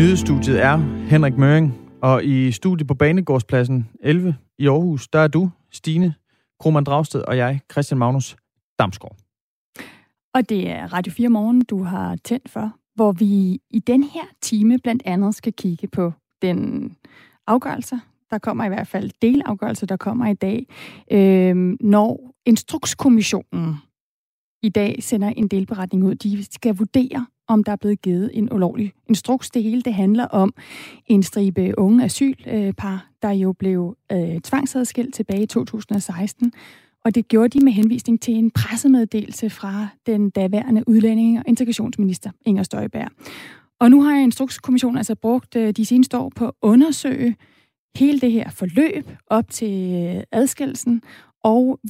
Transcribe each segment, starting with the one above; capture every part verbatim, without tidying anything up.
nyhedsstudiet er Henrik Møring, og i studiet på Banegårdspladsen elleve i Aarhus, der er du, Stine Kromand-Dragsted, og jeg, Christian Magnus Damsgaard. Og det er Radio fire Morgen, du har tændt for, hvor vi i den her time blandt andet skal kigge på den afgørelse, der kommer i hvert fald delafgørelse, der kommer i dag, øh, når Instrukskommissionen i dag sender en delberetning ud. De skal vurdere, om der er blevet givet en ulovlig instruks. Det hele det handler om en stribe unge asylpar, der jo blev øh, tvangsadskilt tilbage i to tusind og seksten. Og det gjorde de med henvisning til en pressemeddelelse fra den daværende udlændinge- og integrationsminister Inger Støjberg. Og nu har Instrukskommissionen altså brugt øh, de seneste år på at undersøge hele det her forløb op til adskillelsen, og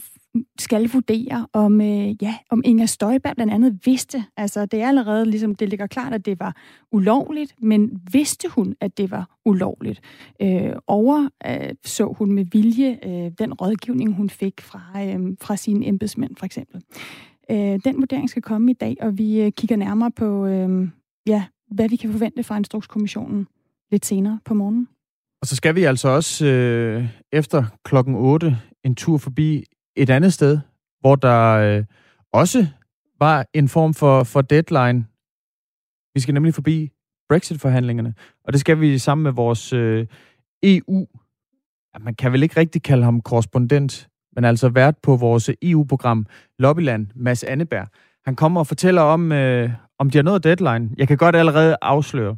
skal vurdere, om, øh, ja, om Inger Støjberg blandt andet vidste, altså det er allerede, ligesom det ligger klart, at det var ulovligt, men vidste hun, at det var ulovligt? Øh, over øh, så hun med vilje øh, den rådgivning, hun fik fra, øh, fra sine embedsmænd, for eksempel. Øh, den vurdering skal komme i dag, og vi øh, kigger nærmere på, øh, ja, hvad vi kan forvente fra Instrukskommissionen lidt senere på morgenen. Og så skal vi altså også øh, efter klokken otte en tur forbi et andet sted, hvor der øh, også var en form for, for deadline. Vi skal nemlig forbi Brexit-forhandlingerne, og det skal vi sammen med vores øh, E U. Ja, man kan vel ikke rigtig kalde ham korrespondent, men altså vært på vores E U-program Lobbyland, Mads Anneberg. Han kommer og fortæller om, øh, om de har nået deadline. Jeg kan godt allerede afsløre,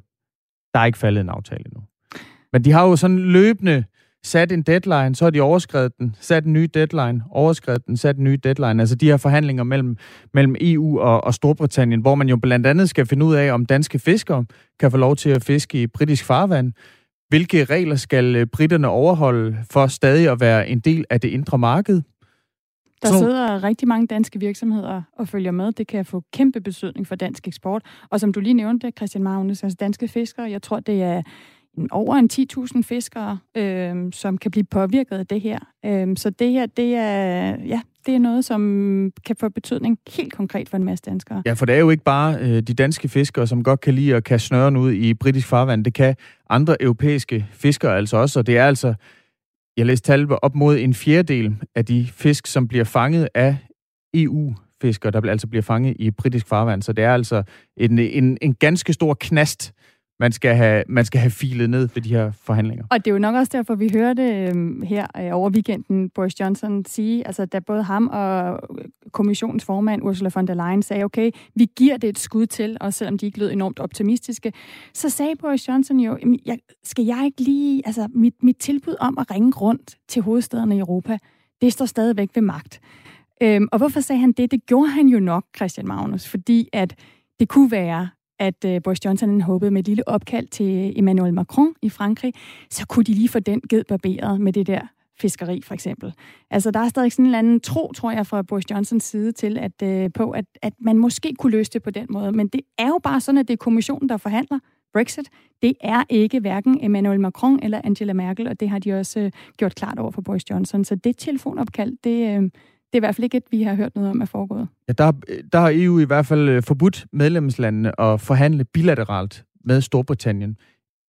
der er ikke faldet en aftale endnu. Men de har jo sådan løbende sat en deadline, så har de overskredet den, sat en ny deadline, overskredet den, sat en ny deadline. Altså de her forhandlinger mellem, mellem E U og, og Storbritannien, hvor man jo blandt andet skal finde ud af, om danske fiskere kan få lov til at fiske i britisk farvand. Hvilke regler skal briterne overholde for stadig at være en del af det indre marked? Der så sidder rigtig mange danske virksomheder og følger med. Det kan få kæmpe betydning for dansk eksport. Og som du lige nævnte, Christian Magnus, altså danske fiskere, jeg tror, det er over en ti tusind fiskere, øh, som kan blive påvirket af det her. Øh, så det her, det er, ja, det er noget, som kan få betydning helt konkret for en masse danskere. Ja, for det er jo ikke bare øh, de danske fiskere, som godt kan lide at kaste snøren ud i britisk farvand. Det kan andre europæiske fiskere altså også, og det er altså, jeg læste tal, op mod en fjerdedel af de fisk, som bliver fanget af E U-fiskere, der altså bliver fanget i britisk farvand. Så det er altså en, en, en ganske stor knast, Man skal, have, man skal have filet ned ved de her forhandlinger. Og det er jo nok også derfor, vi hørte øh, her øh, over weekenden Boris Johnson sige, altså da både ham og kommissionens formand Ursula von der Leyen sagde, okay, vi giver det et skud til, og selvom de ikke lød enormt optimistiske, så sagde Boris Johnson jo, jeg, skal jeg ikke lige, altså mit, mit tilbud om at ringe rundt til hovedstæderne i Europa, det står stadigvæk ved magt. Øhm, og hvorfor sagde han det? Det gjorde han jo nok, Christian Magnus, fordi at det kunne være, at Boris Johnson håbede med et lille opkald til Emmanuel Macron i Frankrig, så kunne de lige få den ged barberet med det der fiskeri, for eksempel. Altså, der er stadig sådan en eller anden tro, tror jeg, fra Boris Johnsons side til, at, på, at, at man måske kunne løse det på den måde. Men det er jo bare sådan, at det er kommissionen, der forhandler Brexit. Det er ikke hverken Emmanuel Macron eller Angela Merkel, og det har de også gjort klart over for Boris Johnson. Så det telefonopkald, det... Det er i hvert fald ikke et, vi har hørt noget om, er foregået. Ja, der, der har E U i hvert fald forbudt medlemslandene at forhandle bilateralt med Storbritannien.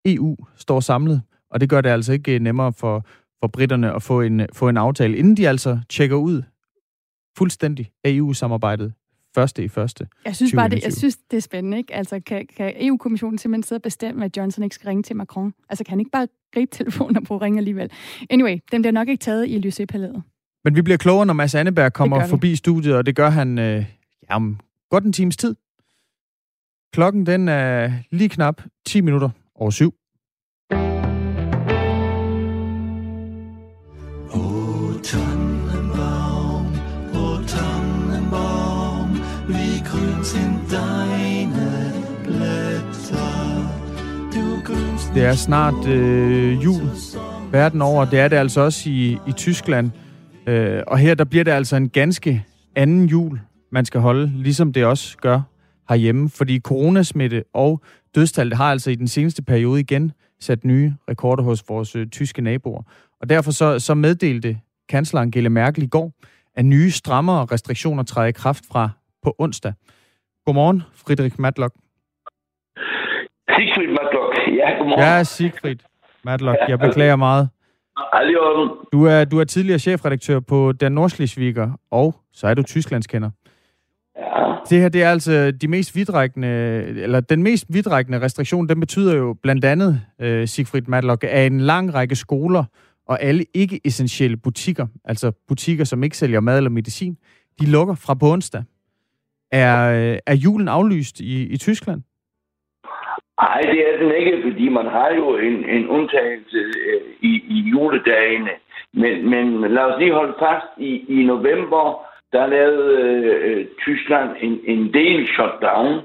E U står samlet, og det gør det altså ikke nemmere for, for britterne at få en, få en aftale, inden de altså tjekker ud fuldstændig af E U-samarbejdet første i første. Jeg synes bare, det, jeg synes, det er spændende, ikke? Altså, kan, kan E U-kommissionen simpelthen sidde og bestemme, at Johnson ikke skal ringe til Macron? Altså, kan han ikke bare gribe telefonen og bruge ringe alligevel? Anyway, den bliver nok ikke taget i Élysée-palæet. Men vi bliver klogere, når Mads Anneberg kommer forbi studiet, og det gør han øh, jamen, godt en times tid. Klokken den er lige knap ti minutter over syv. Det er snart øh, jul verden over, det er det altså også i, i Tyskland. Uh, og her, der bliver det altså en ganske anden jul, man skal holde, ligesom det også gør herhjemme. Fordi coronasmitte og dødstallet har altså i den seneste periode igen sat nye rekorder hos vores uh, tyske naboer. Og derfor så, så meddelte kansler Angela Merkel i går, at nye strammere restriktioner træder i kraft fra på onsdag. Godmorgen, Friedrich Matlok. Siegfried Matlok, Ja, godmorgen. Ja, Siegfried Matlok, jeg beklager meget. Du er, du er tidligere chefredaktør på Der Nordschleswiger, og så er du tysklandskender. Ja. Det her, det er altså de mest vidtrækkende, eller den mest vidtrækkende restriktion, den betyder jo blandt andet, øh, Siegfried Matlok, at en lang række skoler og alle ikke-essentielle butikker, altså butikker, som ikke sælger mad eller medicin, de lukker fra på onsdag. Er, øh, er julen aflyst i, i Tyskland? Nej, det er den ikke, fordi man har jo en, en undtagelse øh, i, i juledagene. Men, men lad os lige holde fast i, i november, der lavede øh, Tyskland en, en del shutdown,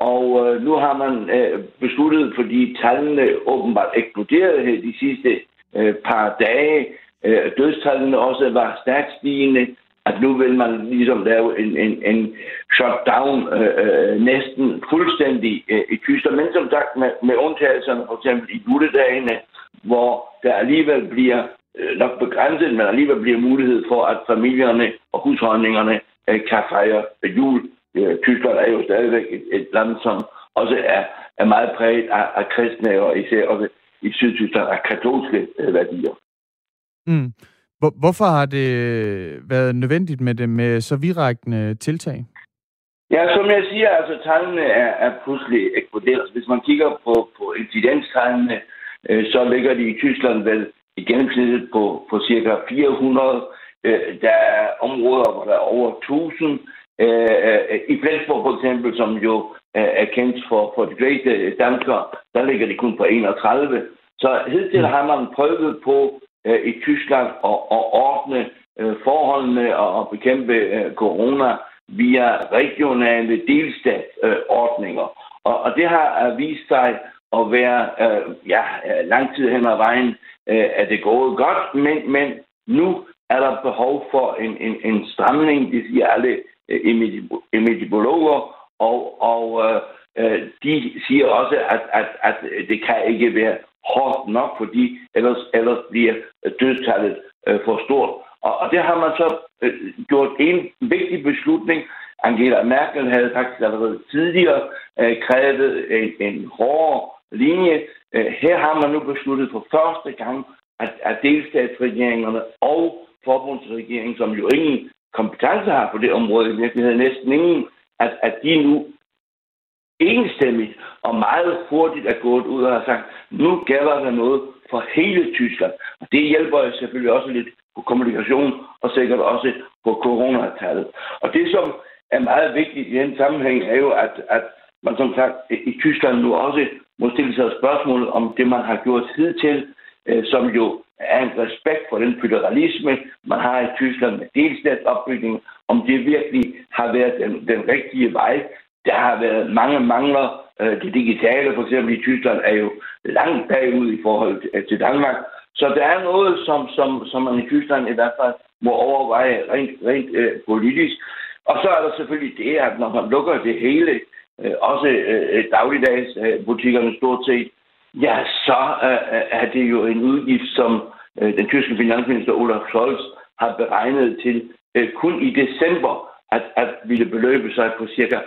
og øh, nu har man øh, besluttet, fordi tallene åbenbart eksploderede her de sidste øh, par dage, øh, dødstallene også var stærkt stigende, at nu vil man ligesom lave en, en, en shutdown øh, næsten fuldstændig øh, i Tyskland, men som sagt med, med undtagelserne, for eksempel i juledagene, hvor der alligevel bliver nok begrænset, men alligevel bliver mulighed for, at familierne og husholdningerne kan fejre jul. Tyskland er jo stadigvæk et land, som også er, er meget præget af, af kristne, og især også i Sydtyskland af katolske værdier. Mm. Hvorfor har det været nødvendigt med det med så vidtrækkende tiltag? Ja, som jeg siger, altså tallene er, er pludselig eksploderet. Hvis man kigger på, på incidenstallene, så ligger de i Tyskland vel i gennemsnittet på, på cirka fire hundrede. Øh, der er områder, hvor der er over tusind. Øh, I Flensborg for eksempel, som jo øh, er kendt for, for de fleste danskere, der ligger de kun på enogtredive. Så hidtil har man prøvet på øh, i Tyskland at, at ordne øh, forholdene og at bekæmpe øh, corona via regionale delstatsordninger. Øh, og, og det har vist sig at være øh, ja, lang tid hen ad vejen, at det går godt, men, men nu er der behov for en, en, en stramning, det siger alle epidemiologer, og, og øh, de siger også, at, at, at det kan ikke være hårdt nok, fordi ellers, ellers bliver dødstallet øh, for stort. Og, og det har man så øh, gjort en vigtig beslutning. Angela Merkel havde faktisk allerede tidligere øh, krævet en, en hårdere linje. Her har man nu besluttet for første gang, at, at delstatsregeringerne og forbundsregeringen, som jo ingen kompetence har på det område, i virkeligheden næsten ingen, at, at de nu enstemmigt og meget hurtigt er gået ud og har sagt, nu gælder der noget for hele Tyskland. Og det hjælper selvfølgelig også lidt på kommunikation og sikkert også på coronatallet. Og det, som er meget vigtigt i den sammenhæng, er jo, at, at man som sagt i Tyskland nu også må stille sig spørgsmål om det, man har gjort hidtil, øh, som jo er en respekt for den føderalisme, man har i Tyskland med delstatsopbygning, om det virkelig har været den, den rigtige vej. Der har været mange mangler. Øh, det digitale, for eksempel i Tyskland, er jo langt bagud i forhold til Danmark. Så der er noget, som, som, som man i Tyskland i hvert fald må overveje rent, rent øh, politisk. Og så er der selvfølgelig det, at når man lukker det hele, Øh, også øh, dagligdags øh, butikkerne stort set, ja, så øh, er det jo en udgift, som øh, den tyske finansminister Olaf Scholz har beregnet til øh, kun i december, at, at ville beløbe sig på cirka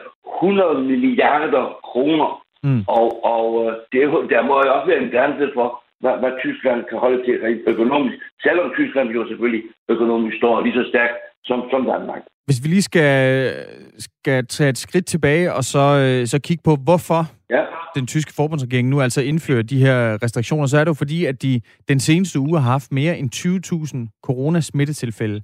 hundrede milliarder kroner. Mm. Og, og øh, det, der må jo også være en grænse for, hvad, hvad Tyskland kan holde til rent økonomisk, selvom Tyskland jo selvfølgelig økonomisk står lige så stærkt som, som Danmark. Hvis vi lige skal, skal tage et skridt tilbage og så, så kigge på, hvorfor ja. den tyske forbundsregering nu altså indfører de her restriktioner, så er det jo fordi, at de den seneste uge har haft mere end tyve tusind coronasmittetilfælde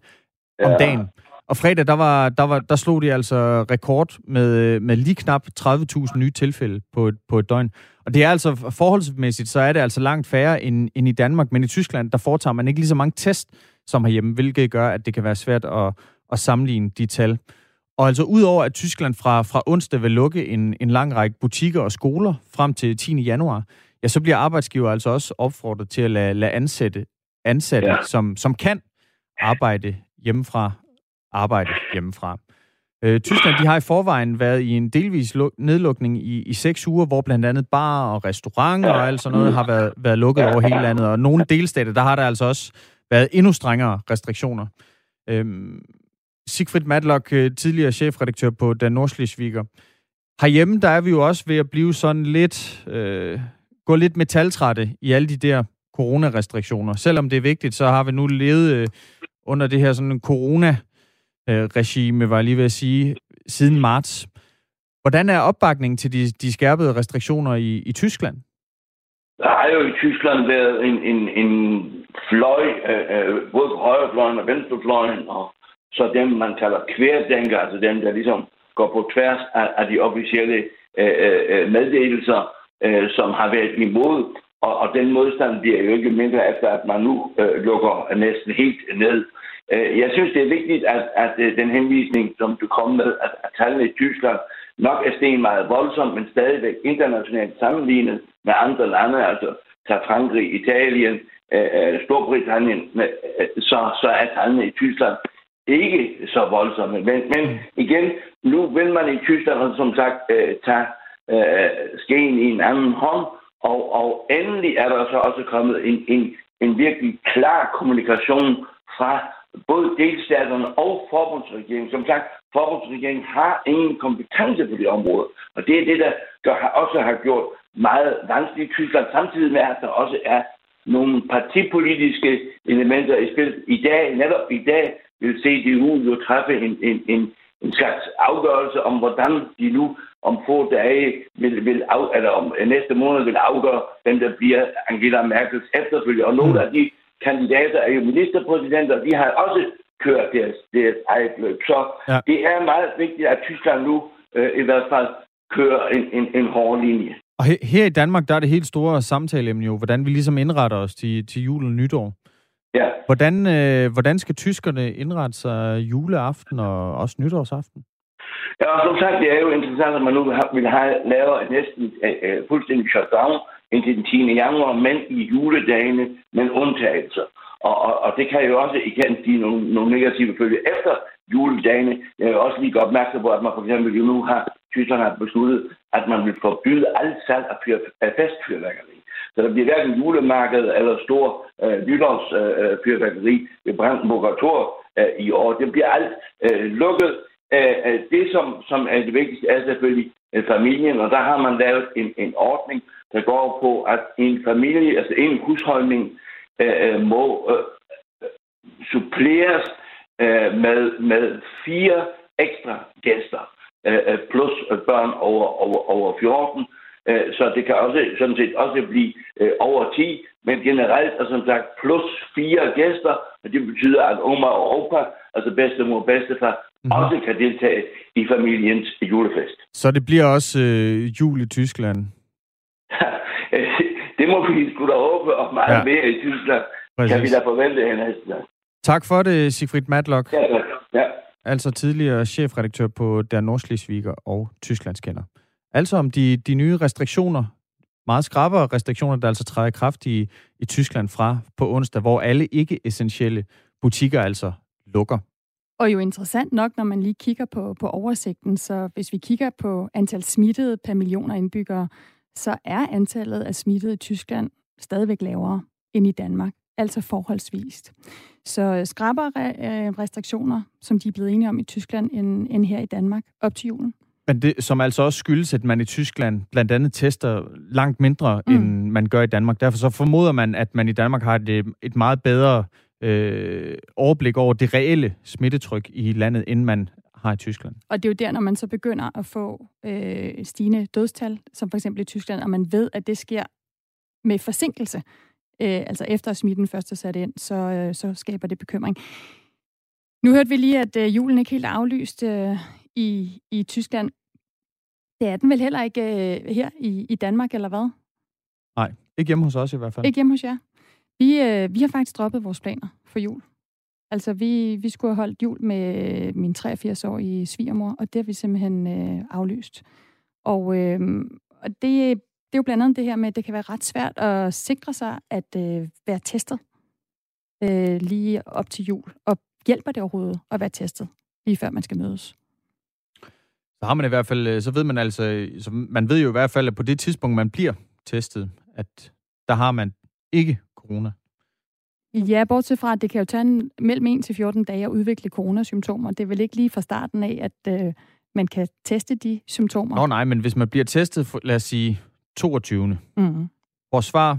ja. om dagen. Og fredag, der, var, der, var, der slog de altså rekord med, med lige knap tredive tusind nye tilfælde på et, på et døgn. Og det er altså forholdsmæssigt, så er det altså langt færre end, end i Danmark, men i Tyskland, der foretager man ikke lige så mange test som herhjemme, hvilket gør, at det kan være svært at og sammenligne de tal. Og altså udover, at Tyskland fra, fra onsdag vil lukke en, en lang række butikker og skoler frem til tiende januar, ja, så bliver arbejdsgiver altså også opfordret til at lade, lade ansætte, ansatte, ja. som, som kan arbejde hjemmefra, arbejde hjemmefra. Øh, Tyskland, de har i forvejen været i en delvis luk- nedlukning i, i seks uger, hvor blandt andet barer og restauranter og alt sådan noget har været, været lukket over hele landet. Og nogle delstater, der har der altså også været endnu strengere restriktioner. Øh, Siegfried Matlok, tidligere chefredaktør på Der Nordschleswiger. Herhjemme, der er vi jo også ved at blive sådan lidt øh, gå lidt metaltrætte i alle de der coronarestriktioner. Selvom det er vigtigt, så har vi nu levet øh, under det her sådan corona-regime, var jeg lige ved at sige, siden marts. Hvordan er opbakningen til de, de skærpede restriktioner i, i Tyskland? Der har jo i Tyskland været en, en, en fløj, øh, både på højrefløjen og venstrefløjen, og så dem, man kalder kværdænker, altså dem, der ligesom går på tværs af, af de officielle øh, meddelelser, øh, som har været imod. Og, og den modstand bliver jo ikke mindre efter, at man nu øh, lukker næsten helt ned. Jeg synes, det er vigtigt, at, at, at den henvisning, som du kom med, at, at tallene i Tyskland nok er sten meget voldsomt, men stadigvæk internationalt sammenlignet med andre lande, altså fra Frankrig, Italien, øh, Storbritannien, øh, så, så er tallene i Tyskland ikke så voldsomme. Men, men igen, nu vil man i Tyskland, som sagt, øh, tage øh, skeen i en anden hånd, og, og endelig er der så også kommet en, en, en virkelig klar kommunikation fra både delstaterne og forbundsregeringen. Som sagt, forbundsregeringen har ingen kompetence på det område. Og det er det, der gør, også har gjort meget vanskeligt i Tyskland, samtidig med, at der også er nogle partipolitiske elementer i spil. I dag, netop i dag, vil C D U jo træffe en, en, en, en slags afgørelse om, hvordan de nu om få dage, vil, vil af, eller om næste måned vil afgøre, hvem der bliver Angela Merkels efterfølger. Og nogle af de kandidater er jo ministerpræsidenter, de har også kørt deres, deres eget løb. Så ja. Det er meget vigtigt, at Tyskland nu øh, i hvert fald kører en, en, en hård linje. Og her, her i Danmark, der er det helt store samtaleemne jo, hvordan vi ligesom indretter os til, til jul og nytår. Ja. Hvordan, øh, hvordan skal tyskerne indrette sig juleaften og også nytårsaften? Ja, og som sagt, det er jo interessant, at man nu vil have lavet næsten øh, fuldstændig shutdown indtil den tiende januar, men i juledagene, men undtagelser. Og, og, og det kan jo også igen give nogle, nogle negative følger efter juledagene. Jeg er jo også lige opmærksom på, at man for eksempel nu har, Tyskland har besluttet, at man vil forbyde alt salg af festfyrværkeri. Så der bliver hverken julemarked eller stor øh, nytårsfyrværkeri øh, ved Brandenburger Tor øh, i år. Det bliver alt øh, lukket. Det, som, som er det vigtigste, er selvfølgelig familien, og der har man lavet en, en ordning, der går på, at en familie, altså en husholdning, øh, må øh, suppleres øh, med, med fire ekstra gæster, øh, plus børn over, over, over fjorten, øh, så det kan også, sådan set også blive øh, over ti, men generelt er som sagt plus fire gæster, og det betyder, at Oma og Opa, altså bedstemor og bedstefar, mm-hmm. også kan deltage i familiens julefest. Så det bliver også øh, jul i Tyskland? Det må vi sgu da håbe, og meget ja. mere i Tyskland. Præcis. Kan vi da forvente her næste gang. Tak for det, Siegfried Matlok. Ja, tak. Ja. Altså tidligere chefredaktør på Der Nordschleswiger og Tysklandskender. Altså om de, de nye restriktioner, meget skrappere restriktioner, der altså træder i kraft i, i Tyskland fra på onsdag, hvor alle ikke-essentielle butikker altså lukker. Og jo interessant nok, når man lige kigger på, på oversigten, så hvis vi kigger på antal smittede per millioner indbyggere, så er antallet af smittede i Tyskland stadigvæk lavere end i Danmark, altså forholdsvist. Så skrappere restriktioner, som de er blevet enige om i Tyskland, end, end her i Danmark op til julen. Men det, som altså også skyldes, at man i Tyskland blandt andet tester langt mindre, mm. end man gør i Danmark. Derfor så formoder man, at man i Danmark har et, et meget bedre Øh, overblik over det reelle smittetryk i landet, end man har i Tyskland. Og det er jo der, når man så begynder at få øh, stigende dødstal, som for eksempel i Tyskland, og man ved, at det sker med forsinkelse, øh, altså efter at smitten først er sat ind, så, øh, så skaber det bekymring. Nu hørte vi lige, at øh, julen ikke helt er aflyst øh, i, i Tyskland. Det er den vel heller ikke øh, her i, i Danmark, eller hvad? Nej, ikke hjemme hos os i hvert fald. Ikke hjemme hos jer? Vi, øh, vi har faktisk droppet vores planer for jul. Altså, vi, vi skulle have holdt jul med min treogfirs-årige svigermor, og det har vi simpelthen øh, aflyst. Og, øh, og det, det er jo blandt andet det her med, at det kan være ret svært at sikre sig at øh, være testet øh, lige op til jul. Og hjælper det overhovedet at være testet, lige før man skal mødes? Så har man i hvert fald, så ved man altså, så man ved jo i hvert fald, at på det tidspunkt, man bliver testet, at der har man ikke corona. Ja, bortset fra, at det kan jo tage en, mellem en til fjorten dage at udvikle coronasymptomer. Det er vel ikke lige fra starten af, at øh, man kan teste de symptomer? Nå nej, men hvis man bliver testet, lad os sige, toogtyvende Mm. Vores svar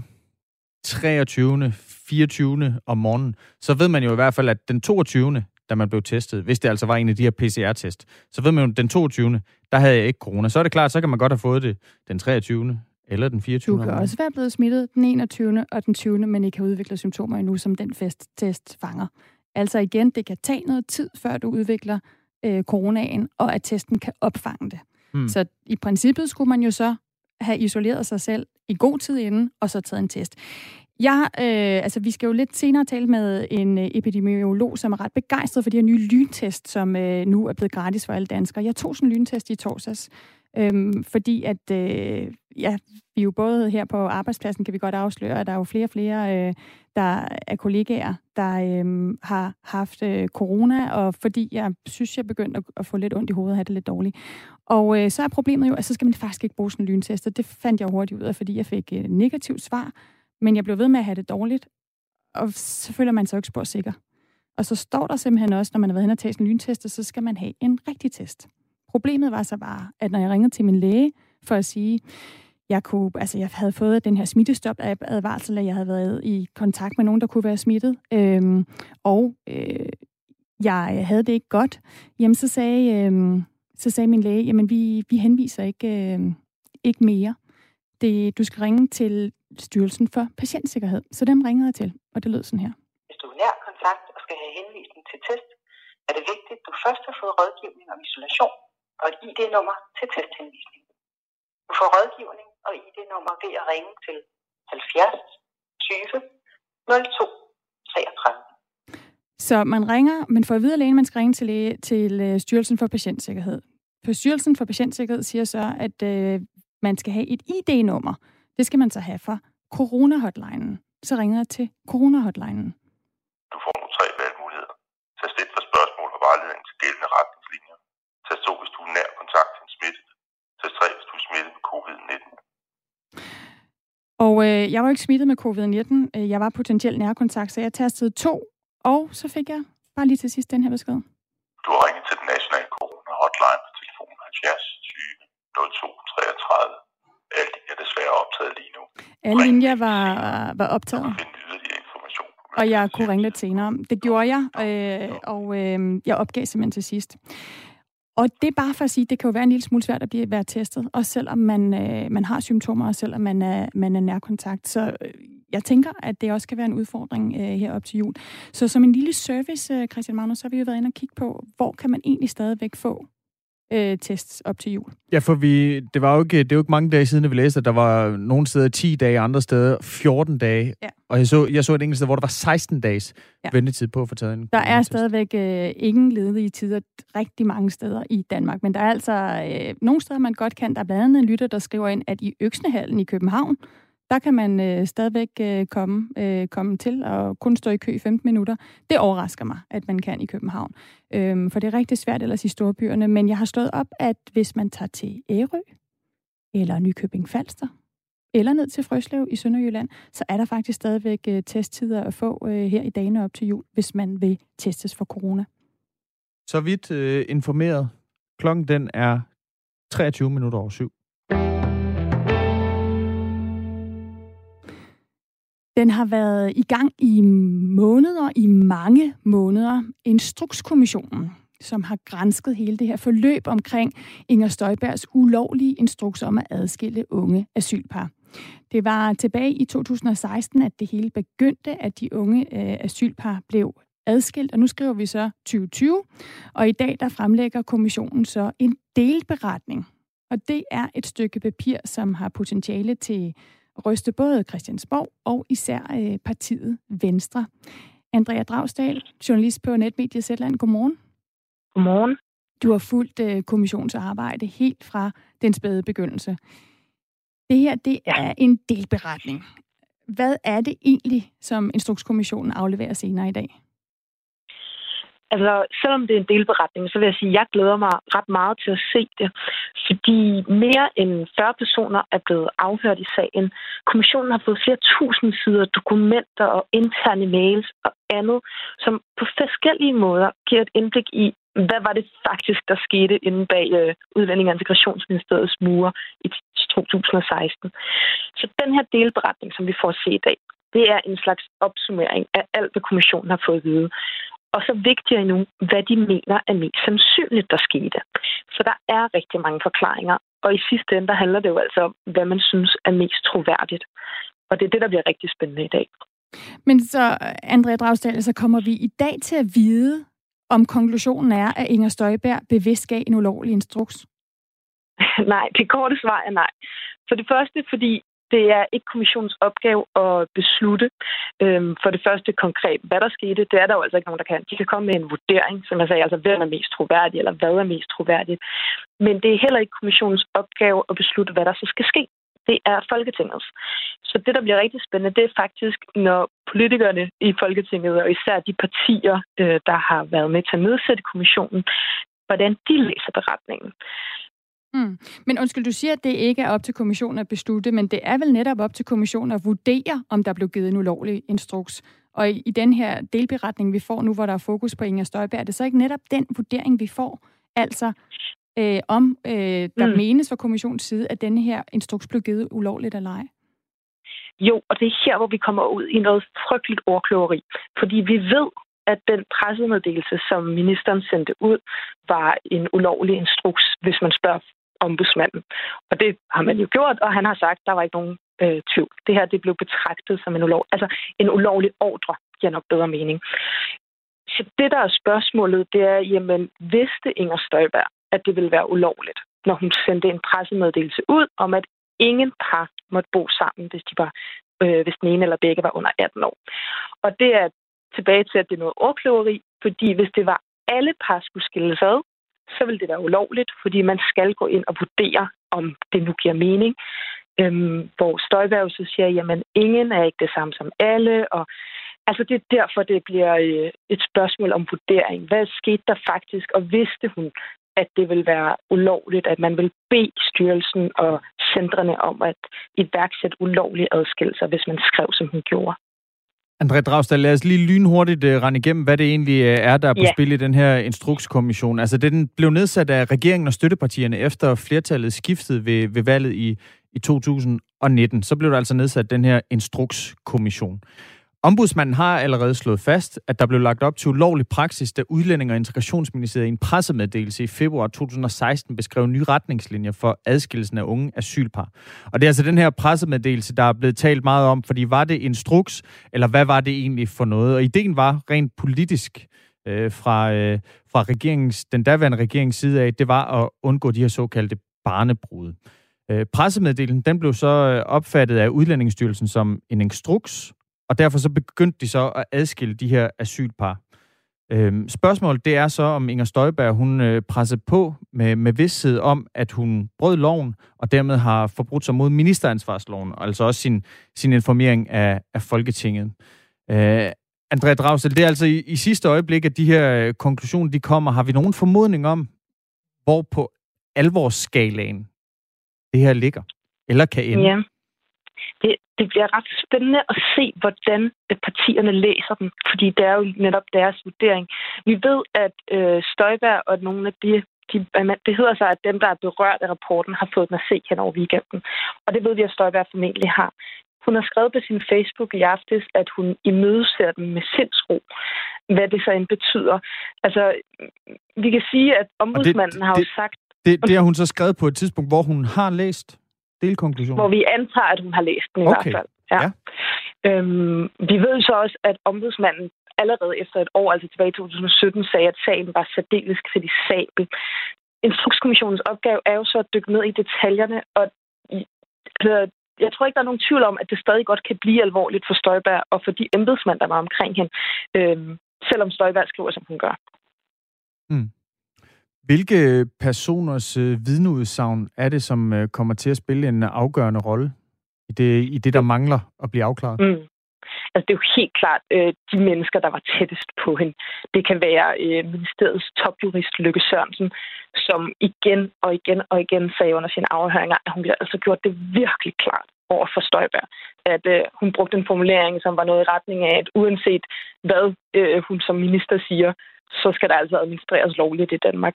treogtyvende, fireogtyvende om morgenen, så ved man jo i hvert fald, at den toogtyvende, da man blev testet, hvis det altså var en af de her P C R-test, så ved man jo, at den toogtyvende, der havde jeg ikke corona. Så er det klart, så kan man godt have fået det den treogtyvende eller den fireogtyvende. Du kan også være blevet smittet den enogtyvende og den tyvende, men ikke har udviklet symptomer endnu, som den test fanger. Altså igen, det kan tage noget tid, før du udvikler øh, coronaen, og at testen kan opfange det. Hmm. Så i princippet skulle man jo så have isoleret sig selv i god tid inden, og så taget en test. Jeg, øh, altså, vi skal jo lidt senere tale med en epidemiolog, som er ret begejstret for de her nye lyntest, som øh, nu er blevet gratis for alle danskere. Jeg tog sådan en lyntest i torsdags, øh, fordi at, øh, ja, vi jo både her på arbejdspladsen, kan vi godt afsløre, at der er jo flere og flere, øh, der er kollegaer, der øh, har haft øh, corona, og fordi jeg synes, jeg begyndte at, at få lidt ondt i hovedet og have det lidt dårligt. Og øh, så er problemet jo, at så skal man faktisk ikke bruge sådan en lyntest, og det fandt jeg hurtigt ud af, fordi jeg fik et negativt svar. Men jeg blev ved med at have det dårligt, og så føler man sig jo ikke spor sikker. Og så står der simpelthen også, når man har været hen og taget en lyntest, så skal man have en rigtig test. Problemet var så bare, at når jeg ringede til min læge for at sige, jeg kunne, altså jeg havde fået den her smittestop-advarsel, at jeg havde været i kontakt med nogen, der kunne være smittet, øhm, og øh, jeg havde det ikke godt, jamen så sagde, øhm, så sagde min læge, jamen vi, vi henviser ikke, øhm, ikke mere. Det, du skal ringe til Styrelsen for Patientsikkerhed. Så dem ringede jeg til, og det lød sådan her. Hvis du er nær kontakt og skal have henvisning til test, er det vigtigt, at du først har fået rådgivning om isolation og et I D-nummer til testhenvisning. Du får rådgivning og I D-nummer ved at ringe til halvfjerds tyve nul to treogtredive. Så man ringer, men for at vide alene, man skal ringe til, læge, til Styrelsen for Patientsikkerhed. For Styrelsen for Patientsikkerhed siger så, at øh, man skal have et I D-nummer. Det skal man så have fra corona-hotlinen. Så ringer jeg til corona-hotlinen. Du får nu tre valgmuligheder. Tast et for spørgsmål og vejledning til gældende retningslinjer. Tast to, hvis du er nær kontakt til en smitte. Tast tre, hvis du er smittet med covid nitten. Og øh, jeg var ikke smittet med covid nitten. Jeg var potentielt nær kontakt, så jeg tastede to. Og så fik jeg bare lige til sidst den her besked. Du har ringet til den nationale corona-hotline på telefonen halvfjerds tyve nul to treogtredive. Alle linjer er desværre optaget lige nu. Alle linjer var, var optaget. Jeg kunne finde yderligere information. Og jeg kunne ringe lidt senere. Det gjorde jeg, øh, og øh, jeg opgav simpelthen til sidst. Og det er bare for at sige, det kan jo være en lille smule svært at blive, være testet, også selvom man, øh, man har symptomer, og selvom man er, man er nærkontakt. Så øh, jeg tænker, at det også kan være en udfordring øh, herop til jul. Så som en lille service, øh, Christian Magnus, så har vi jo været inde og kigge på, hvor kan man egentlig stadigvæk få Øh, tests op til jul. Ja, for vi, det var jo ikke, det var ikke mange dage siden, at vi læste, at der var nogle steder ti dage, andre steder fjorten dage. Ja. Og jeg så, jeg så et enkelt sted, hvor der var seksten dages ja. ventetid på at få taget en Der er stadigvæk øh, ingen ledige tider rigtig mange steder i Danmark, men der er altså øh, nogle steder, man godt kan. Der er blandt andet en lytter, der skriver ind, at i Øksnehallen i København, der kan man øh, stadigvæk øh, komme, øh, komme til og kun stå i kø i femten minutter. Det overrasker mig, at man kan i København. Øhm, for det er rigtig svært ellers i storbyerne. Men jeg har slået op, at hvis man tager til Ærø, eller Nykøbing Falster, eller ned til Frøslev i Sønderjylland, så er der faktisk stadigvæk øh, testtider at få øh, her i dagene op til jul, hvis man vil testes for corona. Så vidt øh, informeret. Klokken den er treogtyve minutter over syv. Den har været i gang i måneder, i mange måneder. Instrukskommissionen, som har gransket hele det her forløb omkring Inger Støjbergs ulovlige instruks om at adskille unge asylpar. Det var tilbage i to tusind og seksten, at det hele begyndte, at de unge øh, asylpar blev adskilt, og nu skriver vi så tyve tyve. Og i dag, der fremlægger kommissionen så en delberetning. Og det er et stykke papir, som har potentiale til ryste både Christiansborg og især øh, partiet Venstre. Andrea Dragsted, journalist på netmediet Zetland. Godmorgen. Godmorgen. Du har fulgt øh, kommissionsarbejde helt fra den spæde begyndelse. Det her, det ja. er en delberetning. Hvad er det egentlig, som Instrukskommissionen afleverer senere i dag? Altså, selvom det er en delberetning, så vil jeg sige, at jeg glæder mig ret meget til at se det, fordi mere end fyrre personer er blevet afhørt i sagen. Kommissionen har fået flere tusind sider dokumenter og interne mails og andet, som på forskellige måder giver et indblik i, hvad var det faktisk, der skete inde bag øh, Udlænding- og Integrationsministeriets mure i to tusind og seksten. Så den her delberetning, som vi får at se i dag, det er en slags opsummering af alt, hvad kommissionen har fået at vide. Og så vigtigere endnu, hvad de mener er mest sandsynligt, der skete. Så der er rigtig mange forklaringer, og i sidste ende, der handler det jo altså om, hvad man synes er mest troværdigt. Og det er det, der bliver rigtig spændende i dag. Men så, Andrea Dragsted, så kommer vi i dag til at vide, om konklusionen er, at Inger Støjberg bevidst gav en ulovlig instruks? Nej, det korte svar er nej. For det første, fordi det er ikke kommissionens opgave at beslutte øhm, for det første konkret, hvad der skete. Det er der jo altså ikke nogen, der kan. De kan komme med en vurdering, som jeg sagde, altså hvem er mest troværdig, eller hvad er mest troværdigt. Men det er heller ikke kommissionens opgave at beslutte, hvad der så skal ske. Det er Folketingets. Så det, der bliver rigtig spændende, det er faktisk, når politikerne i Folketinget, og især de partier, der har været med til at nedsætte kommissionen, hvordan de læser beretningen. Mm. Men undskyld, du siger, at det ikke er op til kommissionen at beslutte, men det er vel netop op til kommissionen at vurdere, om der blev givet en ulovlig instruks. Og i, i den her delberetning, vi får nu, hvor der er fokus på Inger Støjberg, er det så ikke netop den vurdering, vi får? Altså... Øh, om øh, der mm. menes fra kommissionens side, at denne her instruks blev givet ulovligt eller ej? Jo, og det er her, hvor vi kommer ud i noget frygteligt ordkløveri. Fordi vi ved, at den pressemeddelelse, som ministeren sendte ud, var en ulovlig instruks, hvis man spørger ombudsmanden. Og det har man jo gjort, og han har sagt, at der var ikke nogen øh, tvivl. Det her det blev betragtet som en, ulov... altså, en ulovlig ordre, giver nok bedre mening. Så det, der er spørgsmålet, det er, jamen, vidste Inger Støjberg, at det ville være ulovligt, når hun sendte en pressemeddelelse ud om, at ingen par måtte bo sammen, hvis, de var, øh, hvis den ene eller begge var under atten år. Og det er tilbage til, at det er noget ordkløveri, fordi hvis det var alle par skulle skilles ad, så ville det være ulovligt, fordi man skal gå ind og vurdere, om det nu giver mening. Øhm, hvor Støjberg så siger, jamen ingen er ikke det samme som alle, og altså, det er derfor, det bliver et spørgsmål om vurdering. Hvad skete der faktisk, og vidste hun, at det vil være ulovligt, at man vil bede styrelsen og centrene om at iværksætte ulovlige adskillelser, hvis man skrev, som hun gjorde? Andrea Dragsted, lad os lige lynhurtigt uh, rende igennem, hvad det egentlig er, der er på ja. spil i den her instrukskommission. Altså, den blev nedsat af regeringen og støttepartierne efter flertallet skiftede ved, ved valget i, i to tusind og nitten. Så blev der altså nedsat den her instrukskommission. Ombudsmanden har allerede slået fast, at der blev lagt op til ulovlig praksis, da Udlænding- og Integrationsministeriet i en pressemeddelelse i februar to tusind og seksten beskrev nye retningslinjer for adskillelsen af unge asylpar. Og det er altså den her pressemeddelelse, der er blevet talt meget om, fordi var det instruks, eller hvad var det egentlig for noget? Og ideen var rent politisk øh, fra, øh, fra regeringens, den daværende regerings side af, det var at undgå de her såkaldte barnebrude. Øh, pressemeddelelsen den blev så opfattet af Udlændingsstyrelsen som en instruks, og derfor så begyndte de så at adskille de her asylpar. Øhm, spørgsmålet det er så, om Inger Støjberg hun øh, pressede på med, med vidsthed om, at hun brød loven, og dermed har forbrudt sig mod ministeransvarsloven, og altså også sin, sin informering af, af Folketinget. Øh, Andrea Dragsted, det er altså i, i sidste øjeblik, at de her øh, konklusioner de kommer. Har vi nogen formodning om, hvor på alvorsskalaen det her ligger? Eller kan ende? Ja. Det, det bliver ret spændende at se, hvordan partierne læser dem, fordi det er jo netop deres vurdering. Vi ved, at øh, Støjberg og nogle af de, de, det hedder sig, at dem, der er berørt af rapporten, har fået den at se hen over weekenden. Og det ved vi, at Støjberg formentlig har. Hun har skrevet på sin Facebook i aftes, at hun imødeser dem med sindsro. Hvad det så end betyder. Altså, vi kan sige, at ombudsmanden det, har jo det, sagt... Det, det har hun så skrevet på et tidspunkt, hvor hun har læst... Hvor vi antager, at hun har læst den i okay. hvert fald. Ja. Ja. Øhm, vi ved så også, at ombudsmanden allerede efter et år, altså tilbage i to tusind og sytten, sagde, at sagen var særdeles kritisabel. Instrukskommissionens opgave er jo så at dykke ned i detaljerne, og jeg tror ikke, der er nogen tvivl om, at det stadig godt kan blive alvorligt for Støjberg og for de embedsmænd, der var omkring hende, øhm, selvom Støjberg skriver, som hun gør. Mm. Hvilke personers øh, vidneudsagn er det, som øh, kommer til at spille en afgørende rolle i det, i det, der mangler at blive afklaret? Mm. Altså, det er jo helt klart øh, de mennesker, der var tættest på hende. Det kan være øh, ministeriets topjurist, Løkke Sørensen, som igen og igen og igen sagde under sine afhøringer, at hun havde altså gjort det virkelig klart over for Støjberg. At øh, hun brugte en formulering, som var noget i retning af, at uanset hvad øh, hun som minister siger, så skal der altså administreres lovligt i Danmark.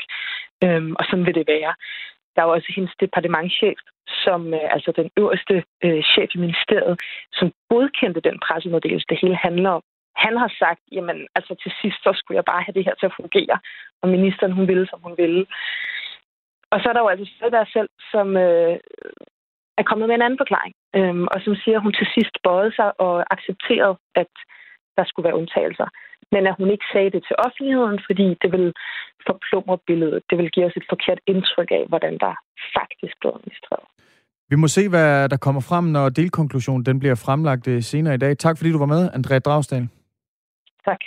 Øhm, og sådan vil det være. Der er også hendes departementschef, som øh, altså den øverste øh, chef i ministeriet, som godkendte den pressemeddelelse, det hele handler om. Han har sagt, jamen altså til sidst, så skulle jeg bare have det her til at fungere. Og ministeren, hun ville, som hun ville. Og så er der jo altså Støjberg selv, som øh, er kommet med en anden forklaring. Øhm, og som siger, at hun til sidst bøjede sig og accepterede, at der skulle være undtagelser. Men at hun ikke sagde det til offentligheden, fordi det ville forplumre billedet. Det vil give os et forkert indtryk af, hvordan der faktisk blev administreret. Vi må se, hvad der kommer frem, når delkonklusionen den bliver fremlagt senere i dag. Tak fordi du var med, Andrea Dragsted. Tak.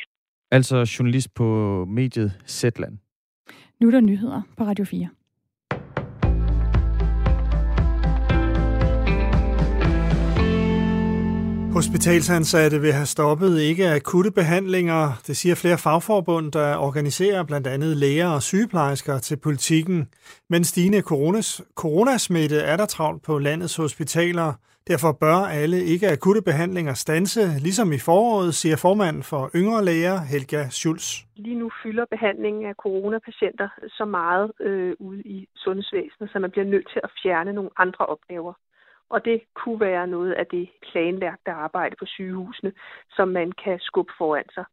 Altså journalist på mediet Zetland. Nu er der nyheder på Radio fire. Hospitalsansatte vil have stoppet ikke akutte behandlinger, det siger flere fagforbund, der organiserer blandt andet læger og sygeplejersker til Politikken. Men stigende coronas, coronasmitte er der travlt på landets hospitaler. Derfor bør alle ikke akutte behandlinger standse, ligesom i foråret, siger formanden for Yngre Læger, Helga Schultz. Lige nu fylder behandlingen af coronapatienter så meget øh, ude i sundhedsvæsenet, så man bliver nødt til at fjerne nogle andre opgaver. Og det kunne være noget af det planlagte arbejde på sygehusene, som man kan skubbe foran sig.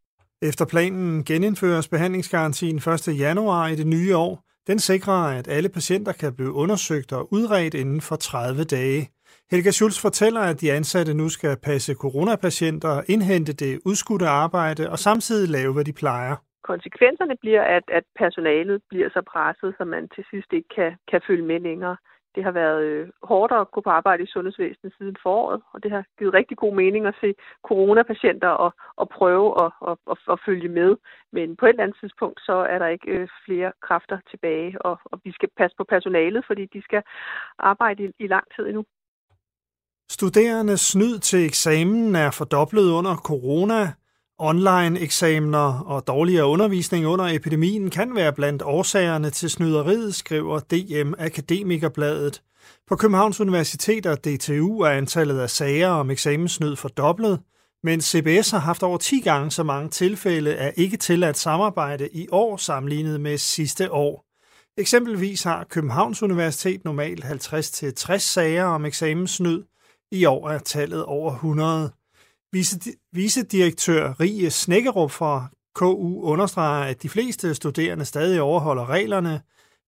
Efter planen genindføres behandlingsgarantien første januar i det nye år. Den sikrer, at alle patienter kan blive undersøgt og udredt inden for tredive dage. Helga Schultz fortæller, at de ansatte nu skal passe coronapatienter, indhente det udskudte arbejde og samtidig lave, hvad de plejer. Konsekvenserne bliver, at, at personalet bliver så presset, så man til sidst ikke kan, kan følge med længere. Det har været hårdt at gå på arbejde i sundhedsvæsenet siden foråret, og det har givet rigtig god mening at se coronapatienter og, og prøve at og, og, og følge med. Men på et eller andet tidspunkt, så er der ikke flere kræfter tilbage, og, og vi skal passe på personalet, fordi de skal arbejde i, i lang tid endnu. Studerendes snyd til eksamen er fordoblet under corona. Online-eksamener og dårligere undervisning under epidemien kan være blandt årsagerne til snyderiet, skriver D M Akademikerbladet. På Københavns Universitet og D T U er antallet af sager om eksamenssnyd fordoblet, men C B S har haft over ti gange så mange tilfælde af ikke tilladt samarbejde i år sammenlignet med sidste år. Eksempelvis har Københavns Universitet normalt halvtreds til tres sager om eksamenssnyd. I år er tallet over hundrede. Vicedirektør Rie Snækkerup fra K U understreger, at de fleste studerende stadig overholder reglerne.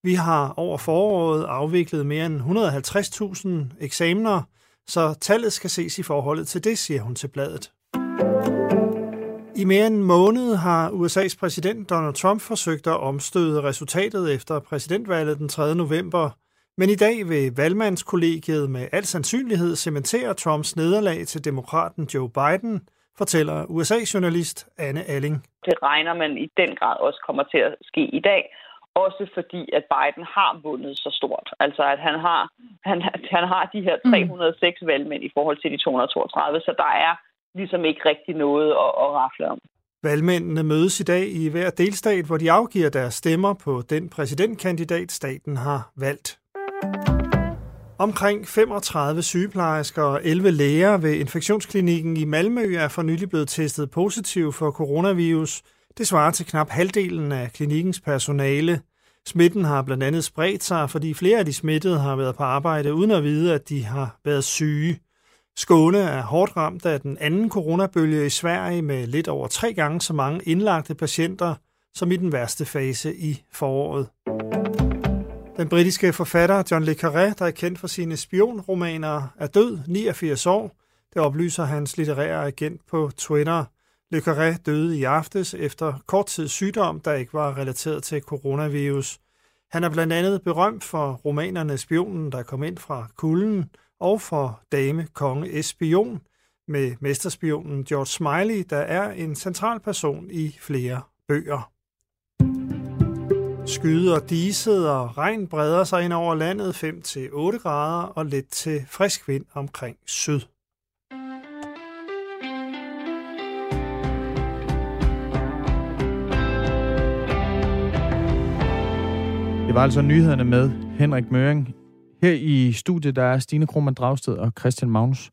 Vi har over foråret afviklet mere end et hundrede og halvtreds tusind eksamener, så tallet skal ses i forholdet til det, siger hun til bladet. I mere end en måned har U S A's præsident Donald Trump forsøgt at omstøde resultatet efter præsidentvalget den tredje november. Men i dag vil valgmandskollegiet med al sandsynlighed cementere Trumps nederlag til demokraten Joe Biden, fortæller U S A-journalist Anne Alling. Det regner man i den grad også kommer til at ske i dag, også fordi at Biden har vundet så stort. Altså at han har, han, han har de her tre hundrede og seks mm. valgmænd i forhold til de to hundrede og toogtredive, så der er ligesom ikke rigtig noget at, at rafle om. Valgmændene mødes i dag i hver delstat, hvor de afgiver deres stemmer på den præsidentkandidat, staten har valgt. Omkring femogtredive sygeplejersker og elleve læger ved infektionsklinikken i Malmø er for nylig blevet testet positiv for coronavirus. Det svarer til knap halvdelen af klinikkens personale. Smitten har blandt andet spredt sig, fordi flere af de smittede har været på arbejde uden at vide, at de har været syge. Skåne er hårdt ramt af den anden coronabølge i Sverige med lidt over tre gange så mange indlagte patienter som i den værste fase i foråret. Den britiske forfatter John le Carré, der er kendt for sine spionromaner, er død, niogfirs år. Det oplyser hans litterære agent på Twitter. Le Carré døde i aftes efter kort tids sygdom, der ikke var relateret til coronavirus. Han er blandt andet berømt for romanerne Spionen, der kom ind fra kulden, og for Dame, Konge, Espion med mesterspionen George Smiley, der er en central person i flere bøger. Skyde og diset og regn breder sig ind over landet fem til otte grader og lidt til frisk vind omkring syd. Det var altså nyhederne med Henrik Møring. Her i studiet der er Stine Kromand-Dragsted og Christian Magnus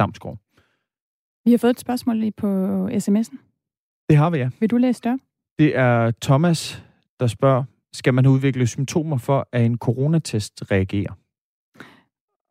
Damsgaard. Vi har fået et spørgsmål lige på sms'en. Det har vi, ja. Vil du læse det? Det er Thomas, der spørger, skal man udvikle symptomer for, at en coronatest reagerer?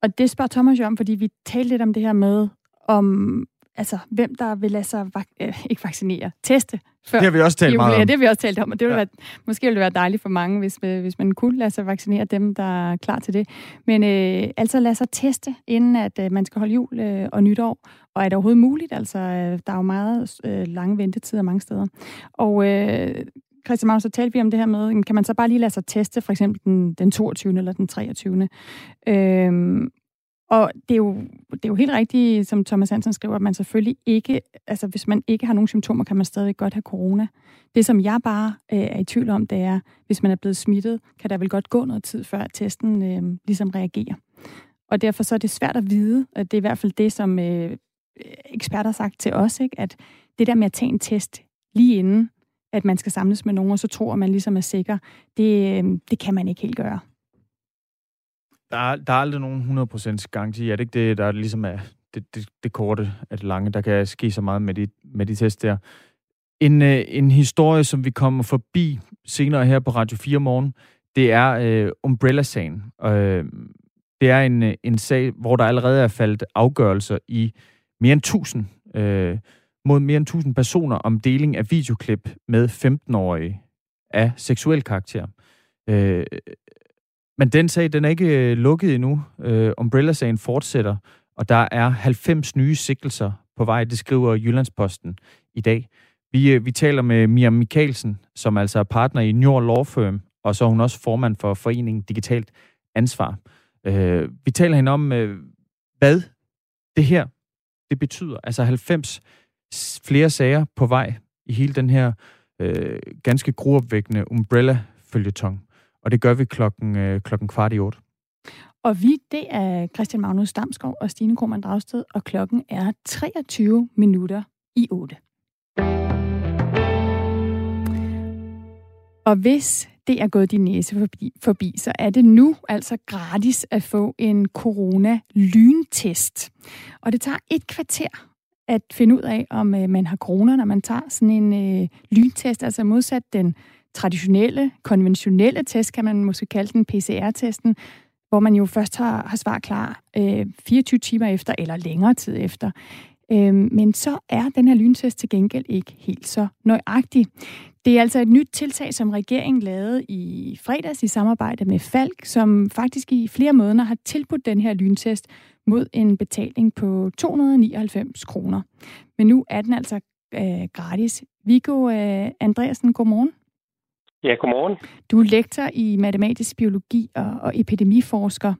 Og det spørger Thomas jo om, fordi vi talte lidt om det her med, om altså, hvem der vil lade sig vak- øh, ikke vaccinere, teste før. Det har vi også talt meget om. Ja, det har vi også talt om, og det ville ja. være, måske ville det være dejligt for mange, hvis, hvis man kunne lade sig vaccinere dem, der er klar til det. Men øh, altså lade sig teste, inden at øh, man skal holde jul øh, og nytår. Og er det overhovedet muligt? Altså, øh, der er jo meget øh, lange ventetider mange steder. Og øh, Christian Magnus, så talte vi om det her med, kan man så bare lige lade sig teste, for eksempel den, den toogtyvende eller den treogtyvende Øh, Og det er, jo, det er jo helt rigtigt, som Thomas Hansen skriver, at man selvfølgelig ikke, altså hvis man ikke har nogen symptomer, kan man stadig godt have corona. Det, som jeg bare øh, er i tvivl om, det er, hvis man er blevet smittet, kan der vel godt gå noget tid, før testen øh, ligesom reagerer. Og derfor så er det svært at vide, og det er i hvert fald det, som øh, eksperter har sagt til os, ikke? At det der med at tage en test lige inden, at man skal samles med nogen, og så tror man ligesom er sikker, det, øh, det kan man ikke helt gøre. Der er, der er aldrig nogen hundrede procent garanti. Er det ikke det, der ligesom er det, det, det korte af det lange? Der kan ske så meget med de, med de tests der. En, øh, en historie, som vi kommer forbi senere her på Radio fire Morgen, det er øh, Umbrella-sagen. Øh, det er en, en sag, hvor der allerede er faldet afgørelser i mere end tusind, øh, mod mere end tusind personer om deling af videoklip med femtenårige af seksuel karakter. Øh, Men den sag, den er ikke lukket endnu. Uh, Umbrella-sagen fortsætter, og der er halvfems nye sigtelser på vej, det skriver Jyllandsposten i dag. Vi, uh, vi taler med Mia Mikkelsen, som altså er partner i Njord Law Firm, og så er hun også formand for Foreningen Digitalt Ansvar. Uh, vi taler hende om, uh, hvad det her det betyder. Altså halvfems flere sager på vej i hele den her uh, ganske gruopvækkende Umbrella-føljeton. Og det gør vi klokken, øh, klokken kvart i otte. Og vi, det er Christian Magnus Damsgaard og Stine Kromand-Dragsted, og klokken er treogtyve minutter i otte. Og hvis det er gået din næse forbi, forbi, så er det nu altså gratis at få en corona-lyntest. Og det tager et kvarter at finde ud af, om øh, man har corona, når man tager sådan en øh, lyntest, altså modsat den traditionelle, konventionelle test, kan man måske kalde den, P C R-testen, hvor man jo først har, har svar klar øh, fireogtyve timer efter, eller længere tid efter. Øh, men så er den her lyntest til gengæld ikke helt så nøjagtig. Det er altså et nyt tiltag, som regeringen lavede i fredags i samarbejde med Falk, som faktisk i flere måneder har tilbudt den her lyntest mod en betaling på to hundrede og nioghalvfems kroner. Men nu er den altså øh, gratis. Viggo øh, Andreasen, godmorgen. Ja, godmorgen. Du er lektor i matematisk biologi og, og epidemiforsker.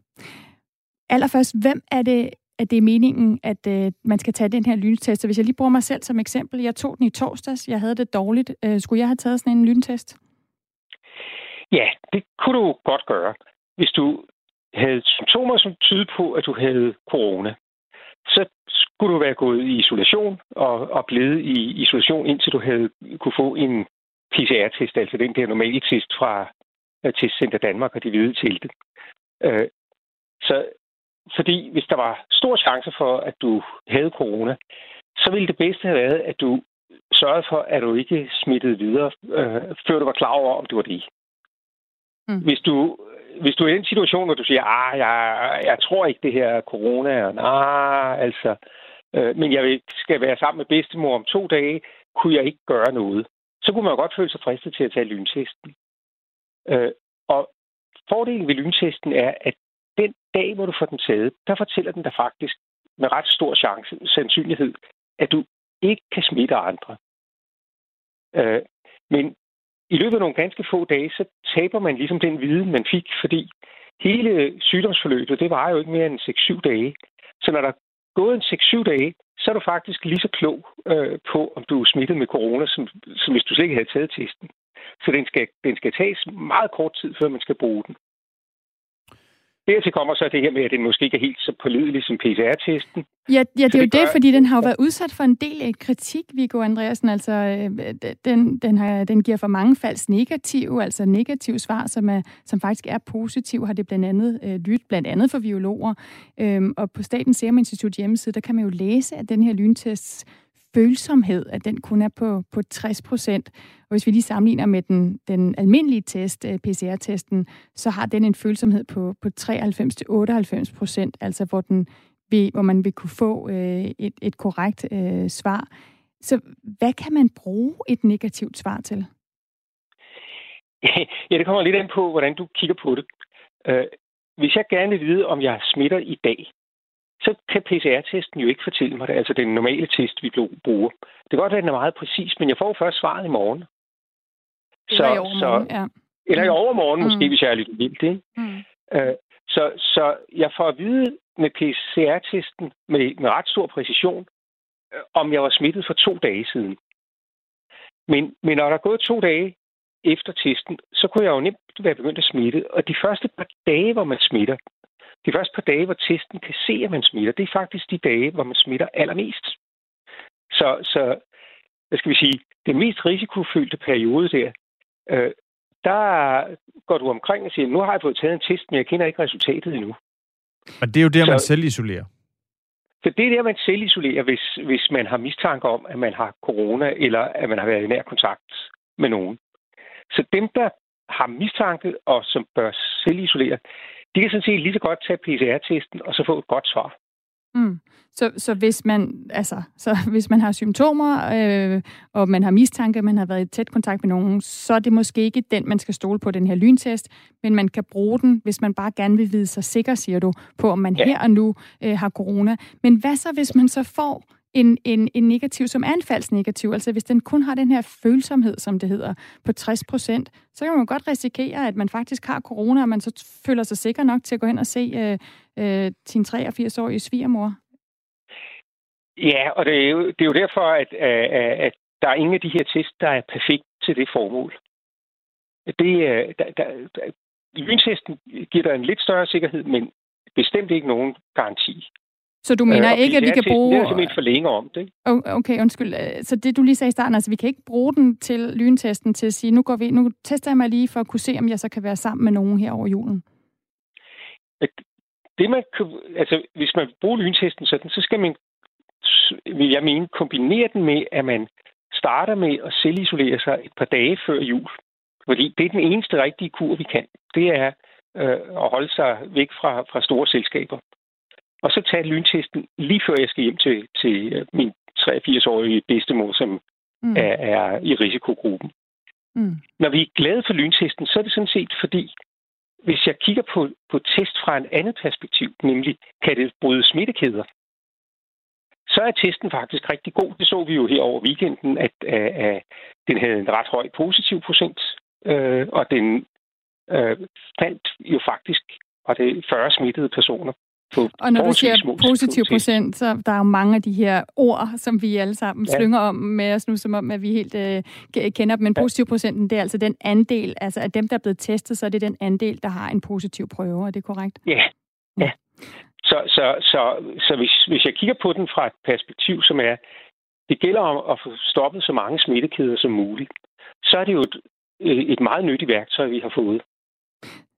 Allerførst, hvem er det, at det er meningen, at øh, man skal tage den her lyntest? Hvis jeg lige bruger mig selv som eksempel, jeg tog den i torsdags, jeg havde det dårligt. Øh, skulle jeg have taget sådan en lyntest? Ja, det kunne du godt gøre. Hvis du havde symptomer, som tyder på, at du havde corona, så skulle du være gået i isolation og, og blevet i isolation, indtil du havde kunne få en P C R-test, altså den der normale test fra Testcenter Danmark og de hvide telte. Øh, så fordi hvis der var stor chance for, at du havde corona, så ville det bedste have været, at du sørgede for, at du ikke smittede videre, øh, før du var klar over, om det var det. Mm. Hvis du hvis du er i en situation, hvor du siger, ah, jeg, jeg tror ikke det her corona, og nej, altså, øh, men jeg skal være sammen med bedstemor om to dage, kunne jeg ikke gøre noget. Så kunne man jo godt føle sig fristet til at tage lyntesten. Øh, og fordelen ved lyntesten er, at den dag, hvor du får den taget, der fortæller den dig faktisk med ret stor chance, sandsynlighed, at du ikke kan smitte andre. Øh, men i løbet af nogle ganske få dage, så taber man ligesom den viden, man fik, fordi hele sygdomsforløbet, det varer jo ikke mere end seks syv dage. Så når der er gået en seks syv dage, så er du faktisk lige så klog øh, på, om du er smittet med corona, som, som hvis du slet ikke havde taget testen. Så den skal, den skal tages meget kort tid, før man skal bruge den. Dertil kommer så det her med, at den måske ikke er helt så pålidelig som P C R-testen. Ja, ja det er jo det, det gør, fordi den har jo været udsat for en del kritik, Viggo Andreasen. Altså, den, den, har, den giver for mange falsk negative, altså negative svar, som, er, som faktisk er positive, har det blandt andet øh, lyttet, blandt andet for virologer. Øhm, og på Statens Serum Institut hjemmeside, der kan man jo læse, at den her lyntest følsomhed, at den kun er på, på tres procent. Og hvis vi lige sammenligner med den, den almindelige test, P C R-testen, så har den en følsomhed på, på treoghalvfems til otteoghalvfems procent, altså hvor, den vil, hvor man vil kunne få øh, et, et korrekt øh, svar. Så hvad kan man bruge et negativt svar til? Ja, det kommer lidt an på, hvordan du kigger på det. Hvis jeg gerne vil vide, om jeg smitter i dag, så kan P C R-testen jo ikke fortælle mig det, altså den normale test, vi bruger. Det kan godt være, at den er meget præcis, men jeg får først svaret i morgen. Så, eller i overmorgen, så, ja. Eller i overmorgen mm. måske, hvis jeg er lidt vildt. Ikke? Mm. Så, så jeg får at vide med P C R-testen med, med ret stor præcision, om jeg var smittet for to dage siden. Men, men når der er gået to dage efter testen, så kunne jeg jo nemt være begyndt at smitte. Og de første par dage, hvor man smitter, de første par dage, hvor testen kan se, at man smitter, det er faktisk de dage, hvor man smitter allermest. Så, så hvad skal vi sige, den mest risikofyldte periode der, øh, der går du omkring og siger, nu har jeg fået taget en test, men jeg kender ikke resultatet endnu. Og det er jo der, så, man selv isolerer. Så det er der, man selv isolerer, hvis, hvis man har mistanke om, at man har corona, eller at man har været i nær kontakt med nogen. Så dem, der har mistanke, og som bør selvisolere, de kan sådan set lige så godt tage P C R-testen, og så få et godt svar. Mm. Så, så, hvis man, altså, så hvis man har symptomer, øh, og man har mistanke, man har været i tæt kontakt med nogen, så er det måske ikke den, man skal stole på, den her lyntest, men man kan bruge den, hvis man bare gerne vil vide sig sikker, siger du, på om man ja. her og nu øh, har corona. Men hvad så, hvis man så får En, en, en negativ, som er en falsk negativ. Altså hvis den kun har den her følsomhed, som det hedder, på tres procent, så kan man godt risikere, at man faktisk har corona, og man så føler sig sikker nok til at gå hen og se øh, øh, sin treogfirs-årige svigermor. Ja, og det er jo, det er jo derfor, at, at, at der er ingen af de her test, der er perfekt til det formål. Det, der, der, der, lyntesten giver dig en lidt større sikkerhed, men bestemt ikke nogen garanti. Så du mener øh, ikke, at vi kan bruge... Det er simpelthen for længe om det. Okay, undskyld. Så det, du lige sagde i starten, altså vi kan ikke bruge den til lyntesten til at sige, nu går vi, nu tester jeg mig lige for at kunne se, om jeg så kan være sammen med nogen her over julen. Det man kan, altså hvis man bruger lyntesten sådan, så skal man, vil jeg mene, kombinere den med, at man starter med at selvisolere sig et par dage før jul. Fordi det er den eneste rigtige kur, vi kan. Det er øh, at holde sig væk fra, fra store selskaber. Og så tage lyntesten lige før jeg skal hjem til, til min treogfirs-årige bedstemor, som mm. er, er i risikogruppen. Mm. Når vi er glade for lyntesten, så er det sådan set fordi, hvis jeg kigger på, på test fra en andet perspektiv, nemlig kan det bryde smittekæder, så er testen faktisk rigtig god. Det så vi jo her over weekenden, at, at, at den havde en ret høj positiv procent, øh, og den øh, fandt jo faktisk, og det fyrre smittede personer. Og når du siger positiv procent, så der er jo mange af de her ord, som vi alle sammen ja. slynger om med os nu, som om at vi helt øh, kender dem. Men ja. positiv procenten, det er altså den andel, altså af dem, der er blevet testet, så er det den andel, der har en positiv prøve, er det korrekt? Ja, ja. Så, så, så, så hvis, hvis jeg kigger på den fra et perspektiv, som er, det gælder om at få stoppet så mange smittekæder som muligt, så er det jo et, et meget nyttigt værktøj, vi har fået.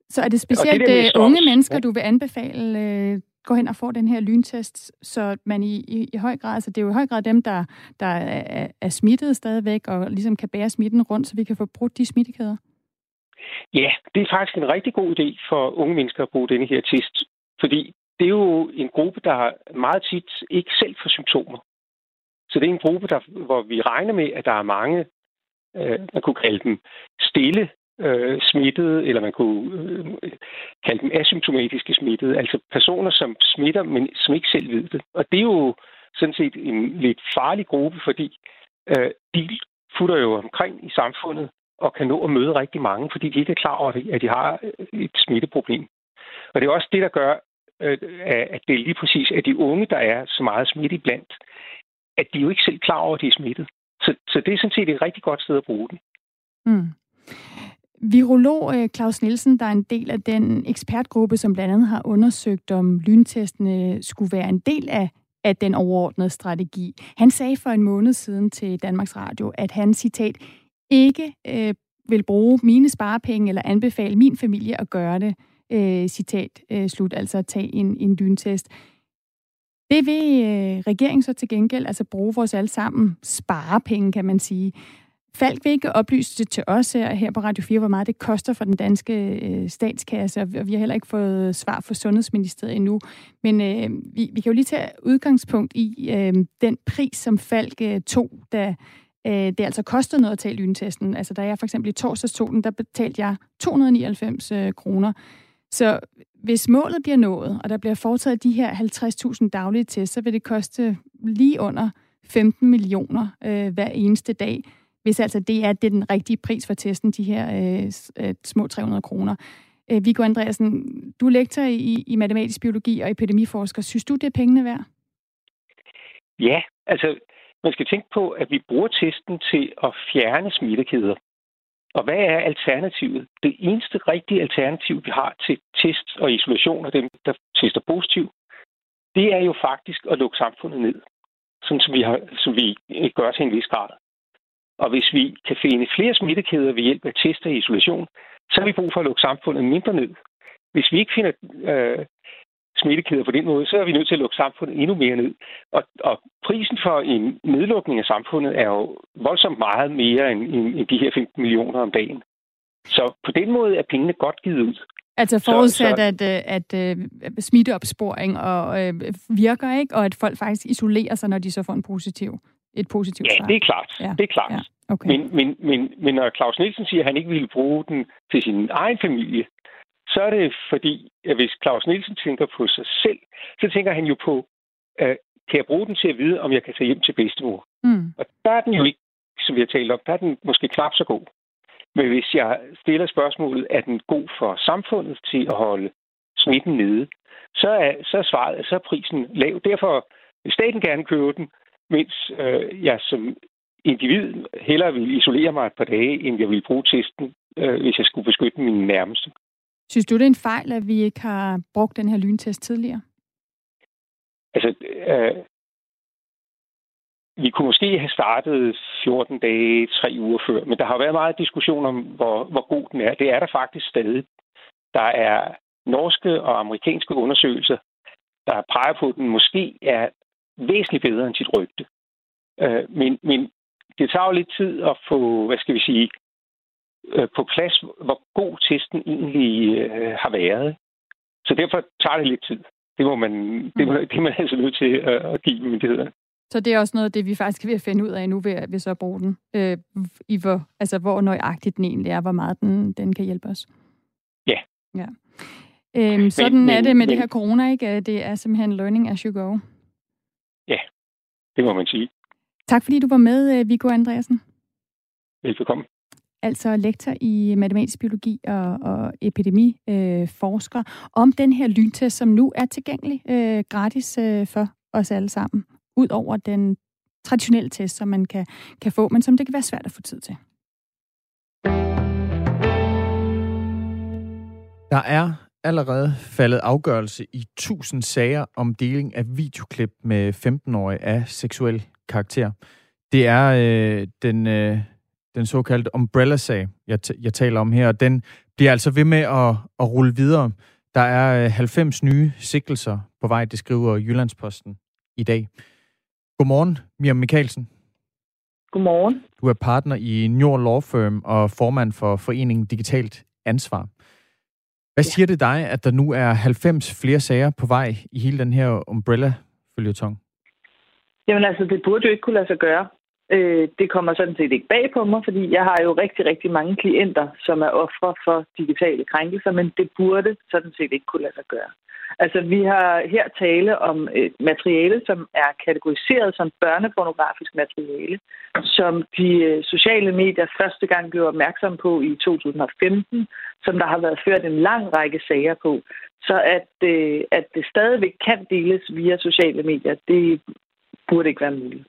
Så er det specielt det der unge mennesker, du vil anbefale, øh, gå hen og få den her lyntest, så man i, i, i høj grad, altså det er jo i høj grad dem, der, der er, er smittet stadigvæk, og ligesom kan bære smitten rundt, så vi kan få brudt de smittekæder? Ja, det er faktisk en rigtig god idé for unge mennesker at bruge denne her test, fordi det er jo en gruppe, der meget tit ikke selv får symptomer. Så det er en gruppe, der, hvor vi regner med, at der er mange, øh, man kunne kalde dem stille, Øh, smittede, eller man kunne øh, kalde dem asymptomatiske smittede, altså personer, som smitter, men som ikke selv ved det. Og det er jo sådan set en lidt farlig gruppe, fordi øh, de futter jo omkring i samfundet og kan nå at møde rigtig mange, fordi de ikke er klar over, at de har et smitteproblem. Og det er også det, der gør, øh, at det er lige præcis, at de unge, der er så meget smittet blandt, at de jo ikke selv klar over, at de er smittet. Så, så det er sådan set et rigtig godt sted at bruge den. Mm. Virolog Claus Nielsen, der er en del af den ekspertgruppe, som blandt andet har undersøgt, om lyntestene skulle være en del af, af den overordnede strategi. Han sagde for en måned siden til Danmarks Radio, at han, citat, ikke øh, vil bruge mine sparepenge eller anbefale min familie at gøre det, øh, citat øh, slut, altså at tage en, en lyntest. Det vil øh, regeringen så til gengæld altså bruge vores alle sammen sparepenge, kan man sige. Falk vil ikke oplyse det til os her på Radio fire, hvor meget det koster for den danske øh, statskasse, og vi har heller ikke fået svar fra Sundhedsministeriet endnu. Men øh, vi, vi kan jo lige tage udgangspunkt i øh, den pris, som Falk øh, tog, da øh, det altså kostede noget at tage lyntesten. Altså da jeg for eksempel i torsdagstonen, der betalte jeg to hundrede nioghalvfems øh, kroner. Så hvis målet bliver nået, og der bliver foretaget de her halvtreds tusind daglige tests, så vil det koste lige under femten millioner øh, hver eneste dag, hvis altså det er, det er den rigtige pris for testen, de her øh, små tre hundrede kroner. Øh, Viggo Andreasen, du er lektor i, i matematisk biologi og epidemiforsker. Synes du, det er pengene værd? Ja, altså man skal tænke på, at vi bruger testen til at fjerne smittekæder. Og hvad er alternativet? Det eneste rigtige alternativ, vi har til test og isolation af dem, der tester positiv, det er jo faktisk at lukke samfundet ned, sådan som vi, har, som vi gør til en vis grad. Og hvis vi kan finde flere smittekæder ved hjælp af test og isolation, så har vi brug for at lukke samfundet mindre ned. Hvis vi ikke finder øh, smittekæder på den måde, så er vi nødt til at lukke samfundet endnu mere ned. Og, og prisen for en nedlukning af samfundet er jo voldsomt meget mere end, end de her femten millioner om dagen. Så på den måde er pengene godt givet ud. Altså forudsat, så, så... at, at uh, smitteopsporing og, uh, virker, ikke? Og at folk faktisk isolerer sig, når de så får en positiv. Et positivt ja, det er klart. Ja. Det er klart. Ja. Okay. Men, men, men, men når Claus Nielsen siger, at han ikke ville bruge den til sin egen familie, så er det fordi, at hvis Claus Nielsen tænker på sig selv, så tænker han jo på, øh, kan jeg bruge den til at vide, om jeg kan tage hjem til bedstemor? Mm. Og der er den jo ikke, som vi har talt om, der er den måske knap så god. Men hvis jeg stiller spørgsmålet, er den god for samfundet til at holde smitten nede, så er, så er svaret, så er prisen lav. Derfor vil staten gerne købe den, mens øh, jeg som individ hellere ville isolere mig et par dage, end jeg ville bruge testen, øh, hvis jeg skulle beskytte mine nærmeste. Synes du, det er en fejl, at vi ikke har brugt den her lyntest tidligere? Altså, øh, vi kunne måske have startet fjorten dage, tre uger før, men der har været meget diskussion om, hvor, hvor god den er. Det er der faktisk stadig. Der er norske og amerikanske undersøgelser, der peger på, at den måske er væsentligt bedre end sit rygte. Øh, men, men det tager jo lidt tid at få, hvad skal vi sige, øh, på plads, hvor god testen egentlig øh, har været. Så derfor tager det lidt tid. Det må man, mm. det må, det er man altså nødt til øh, at give myndighederne. Så det er også noget af det, vi faktisk er ved at finde ud af nu, ved at vi så bruger den. Øh, i hvor, altså, hvor nøjagtigt den egentlig er, hvor meget den, den kan hjælpe os. Ja. ja. Øh, sådan men, er det med men, det her corona, ikke? Det er simpelthen learning as you go. Ja, det må man sige. Tak fordi du var med, Viggo Andreasen. Velbekomme. Altså lektor i matematisk biologi og, og epidemiforsker øh, om den her lyntest, som nu er tilgængelig øh, gratis øh, for os alle sammen. Udover den traditionelle test, som man kan, kan få, men som det kan være svært at få tid til. Der er allerede faldet afgørelse i tusind sager om deling af videoklip med femten-årige af seksuel karakter. Det er øh, den, øh, den såkaldte Umbrella-sag, jeg, t- jeg taler om her, og den bliver altså ved med at, at rulle videre. Der er øh, halvfems nye sigtelser på vej, det skriver Jyllandsposten i dag. Godmorgen, Mia Mikkelsen. Godmorgen. Du er partner i Njord Law Firm og formand for Foreningen Digitalt Ansvar. Hvad siger det dig, at der nu er halvfems flere sager på vej i hele den her umbrella-føljeton? Jamen altså, det burde jo ikke kunne lade sig gøre. Øh, det kommer sådan set ikke bag på mig, fordi jeg har jo rigtig, rigtig mange klienter, som er ofre for digitale krænkelser, men det burde sådan set ikke kunne lade sig gøre. Altså, vi har her tale om et materiale, som er kategoriseret som børnepornografisk materiale, som de sociale medier første gang blev opmærksom på i to tusind og femten, som der har været ført en lang række sager på. Så at, at det stadigvæk kan deles via sociale medier, det burde ikke være muligt.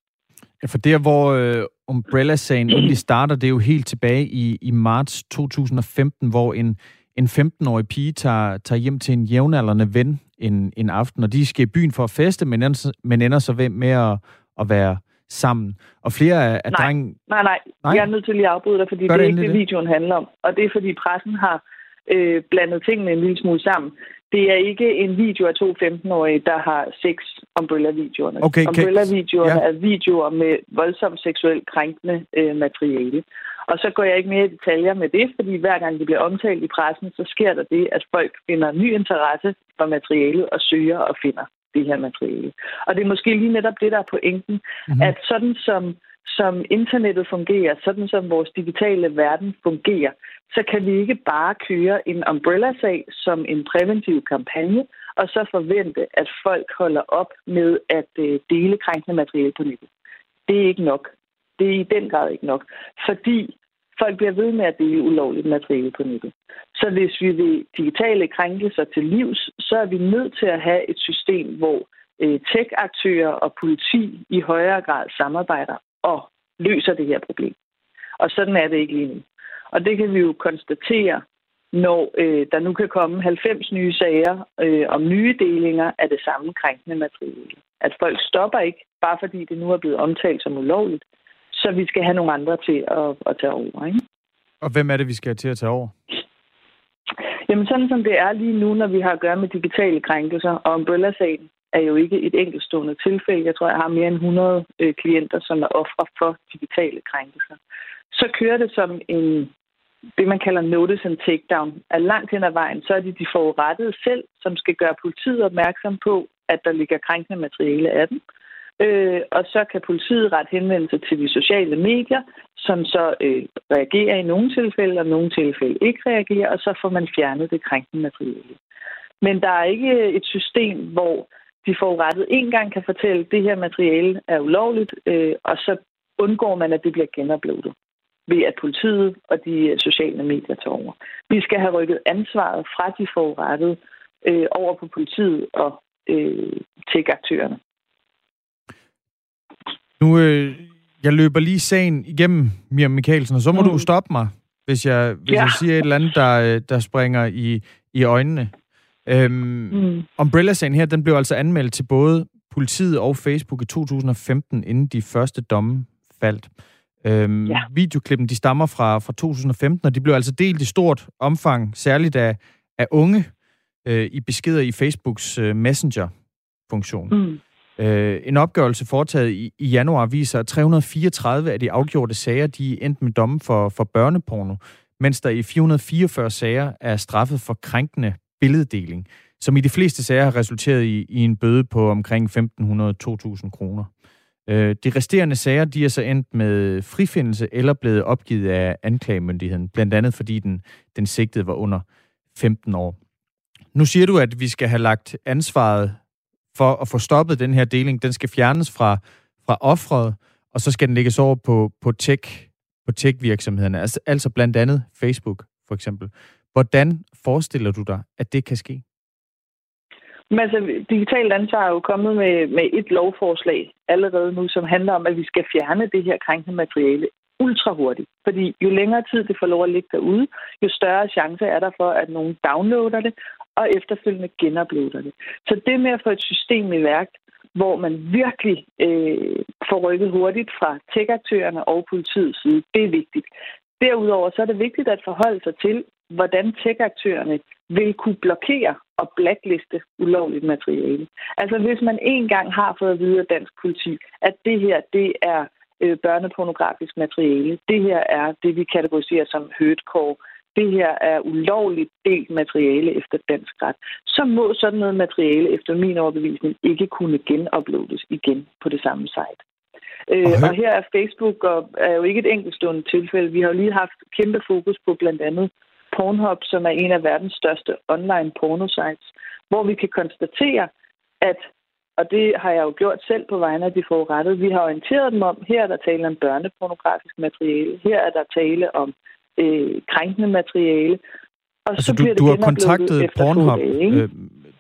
Ja, for der, hvor øh, Umbrella-sagen egentlig starter, det er jo helt tilbage i, i marts to tusind og femten, hvor en En femten-årig pige tager, tager hjem til en jævnaldrende ven en, en aften, og de skal i byen for at feste, men ender, men ender så ved med at, at være sammen. Og flere af drengene... Nej, nej, nej. Jeg er nødt til at lige afbryde dig, fordi Gør det er ikke det, det, videoen handler om. Og det er, fordi pressen har øh, blandet tingene en lille smule sammen. Det er ikke en video af to femten-årige, der har sex Umbrella-videoerne. Okay, okay. Umbrella-videoerne ja. er videoer med voldsomt seksuelt krænkende øh, materiale. Og så går jeg ikke mere i detaljer med det, fordi hver gang det bliver omtalt i pressen, så sker der det, at folk finder ny interesse for materialet og søger og finder det her materiale. Og det er måske lige netop det, der er pointen, mm-hmm. at sådan som som internettet fungerer, sådan som vores digitale verden fungerer, så kan vi ikke bare køre en umbrella-sag som en præventiv kampagne, og så forvente, at folk holder op med at dele krænkende materiale på nettet. Det er ikke nok. Det er i den grad ikke nok. Fordi folk bliver ved med at dele ulovligt materiale på nettet. Så hvis vi vil digitale krænkelser til livs, så er vi nødt til at have et system, hvor tech-aktører og politi i højere grad samarbejder og løser det her problem. Og sådan er det ikke lige nu. Og det kan vi jo konstatere, når øh, der nu kan komme halvfems nye sager øh, om nye delinger af det samme krænkende materiale. At folk stopper ikke, bare fordi det nu er blevet omtalt som ulovligt, så vi skal have nogle andre til at, at tage over. Ikke? Og hvem er det, vi skal til at tage over? Jamen sådan som det er lige nu, når vi har at gøre med digitale krænkelser og Umbrella-sagen, er jo ikke et enkeltstående tilfælde. Jeg tror, jeg har mere end hundrede øh, klienter, som er ofre for digitale krænkelser. Så kører det som en, det, man kalder notice and takedown. At langt hen ad vejen, så er det de forurettede selv, som skal gøre politiet opmærksom på, at der ligger krænkende materiale af dem. Øh, og så kan politiet rette henvendelse til de sociale medier, som så øh, reagerer i nogle tilfælde, og i nogle tilfælde ikke reagerer, og så får man fjernet det krænkende materiale. Men der er ikke et system, hvor de forurettede en gang kan fortælle, at det her materiale er ulovligt, øh, og så undgår man, at det bliver genuploadet ved, at politiet og de sociale medier tager over. Vi skal have rykket ansvaret fra de forurettede øh, over på politiet og øh, tech-aktørerne. Nu, øh, jeg løber lige sagen igennem, Mia Mikkelsen, og så må mm. du stoppe mig, hvis jeg, hvis ja. jeg siger et eller andet, der, der springer i, i øjnene. Øhm, mm. Umbrella-sagen her, den blev altså anmeldt til både politiet og Facebook i to tusind og femten, inden de første domme faldt. Øhm, ja. Videoklippen, de stammer fra, fra to tusind og femten, og de blev altså delt i stort omfang, særligt af, af unge, øh, i beskeder i Facebooks øh, Messenger-funktion. Mm. Øh, en opgørelse foretaget i, i januar viser, at tre hundrede og fireogtredive af de afgjorte sager, de endte med domme for, for børneporno, mens der i fire hundrede og fireogfyrre sager er straffet for krænkende billeddeling, som i de fleste sager har resulteret i, i en bøde på omkring femten hundrede til to tusind kroner. Øh, de resterende sager, de er så endt med frifindelse eller blevet opgivet af anklagemyndigheden, blandt andet fordi den, den sigtede var under femten år. Nu siger du, at vi skal have lagt ansvaret for at få stoppet den her deling. Den skal fjernes fra, fra offeret, og så skal den lægges over på, på, tech, på tech-virksomhederne, altså, altså blandt andet Facebook for eksempel. Hvordan forestiller du dig, at det kan ske? Men altså, Digitalt Ansvar er jo kommet med, med et lovforslag allerede nu, som handler om, at vi skal fjerne det her krænkende materiale ultra hurtigt. Fordi jo længere tid det får lov at ligge derude, jo større chance er der for, at nogen downloader det, og efterfølgende genuploader det. Så det med at få et system i værk, hvor man virkelig øh, får rykket hurtigt fra tech-aktørerne og politiets side, det er vigtigt. Derudover så er det vigtigt at forholde sig til, hvordan tech-aktørerne vil kunne blokere og blackliste ulovligt materiale. Altså hvis man en gang har fået at vide af dansk politi, at det her det er øh, børnepornografisk materiale, det her er det, vi kategoriserer som hurtcore, det her er ulovligt delt materiale efter dansk ret, så må sådan noget materiale efter min overbevisning ikke kunne genuploades igen på det samme site. Øh, og her er Facebook og er jo ikke et enkeltstående tilfælde. Vi har jo lige haft kæmpe fokus på blandt andet Pornhub, som er en af verdens største online pornosites, hvor vi kan konstatere, at, og det har jeg jo gjort selv på vegne af de forurettede, vi har orienteret dem om, her er der tale om børnepornografisk materiale, her er der tale om øh, krænkende materiale, og altså, så du, bliver det du har kontaktet Pornhub, øh,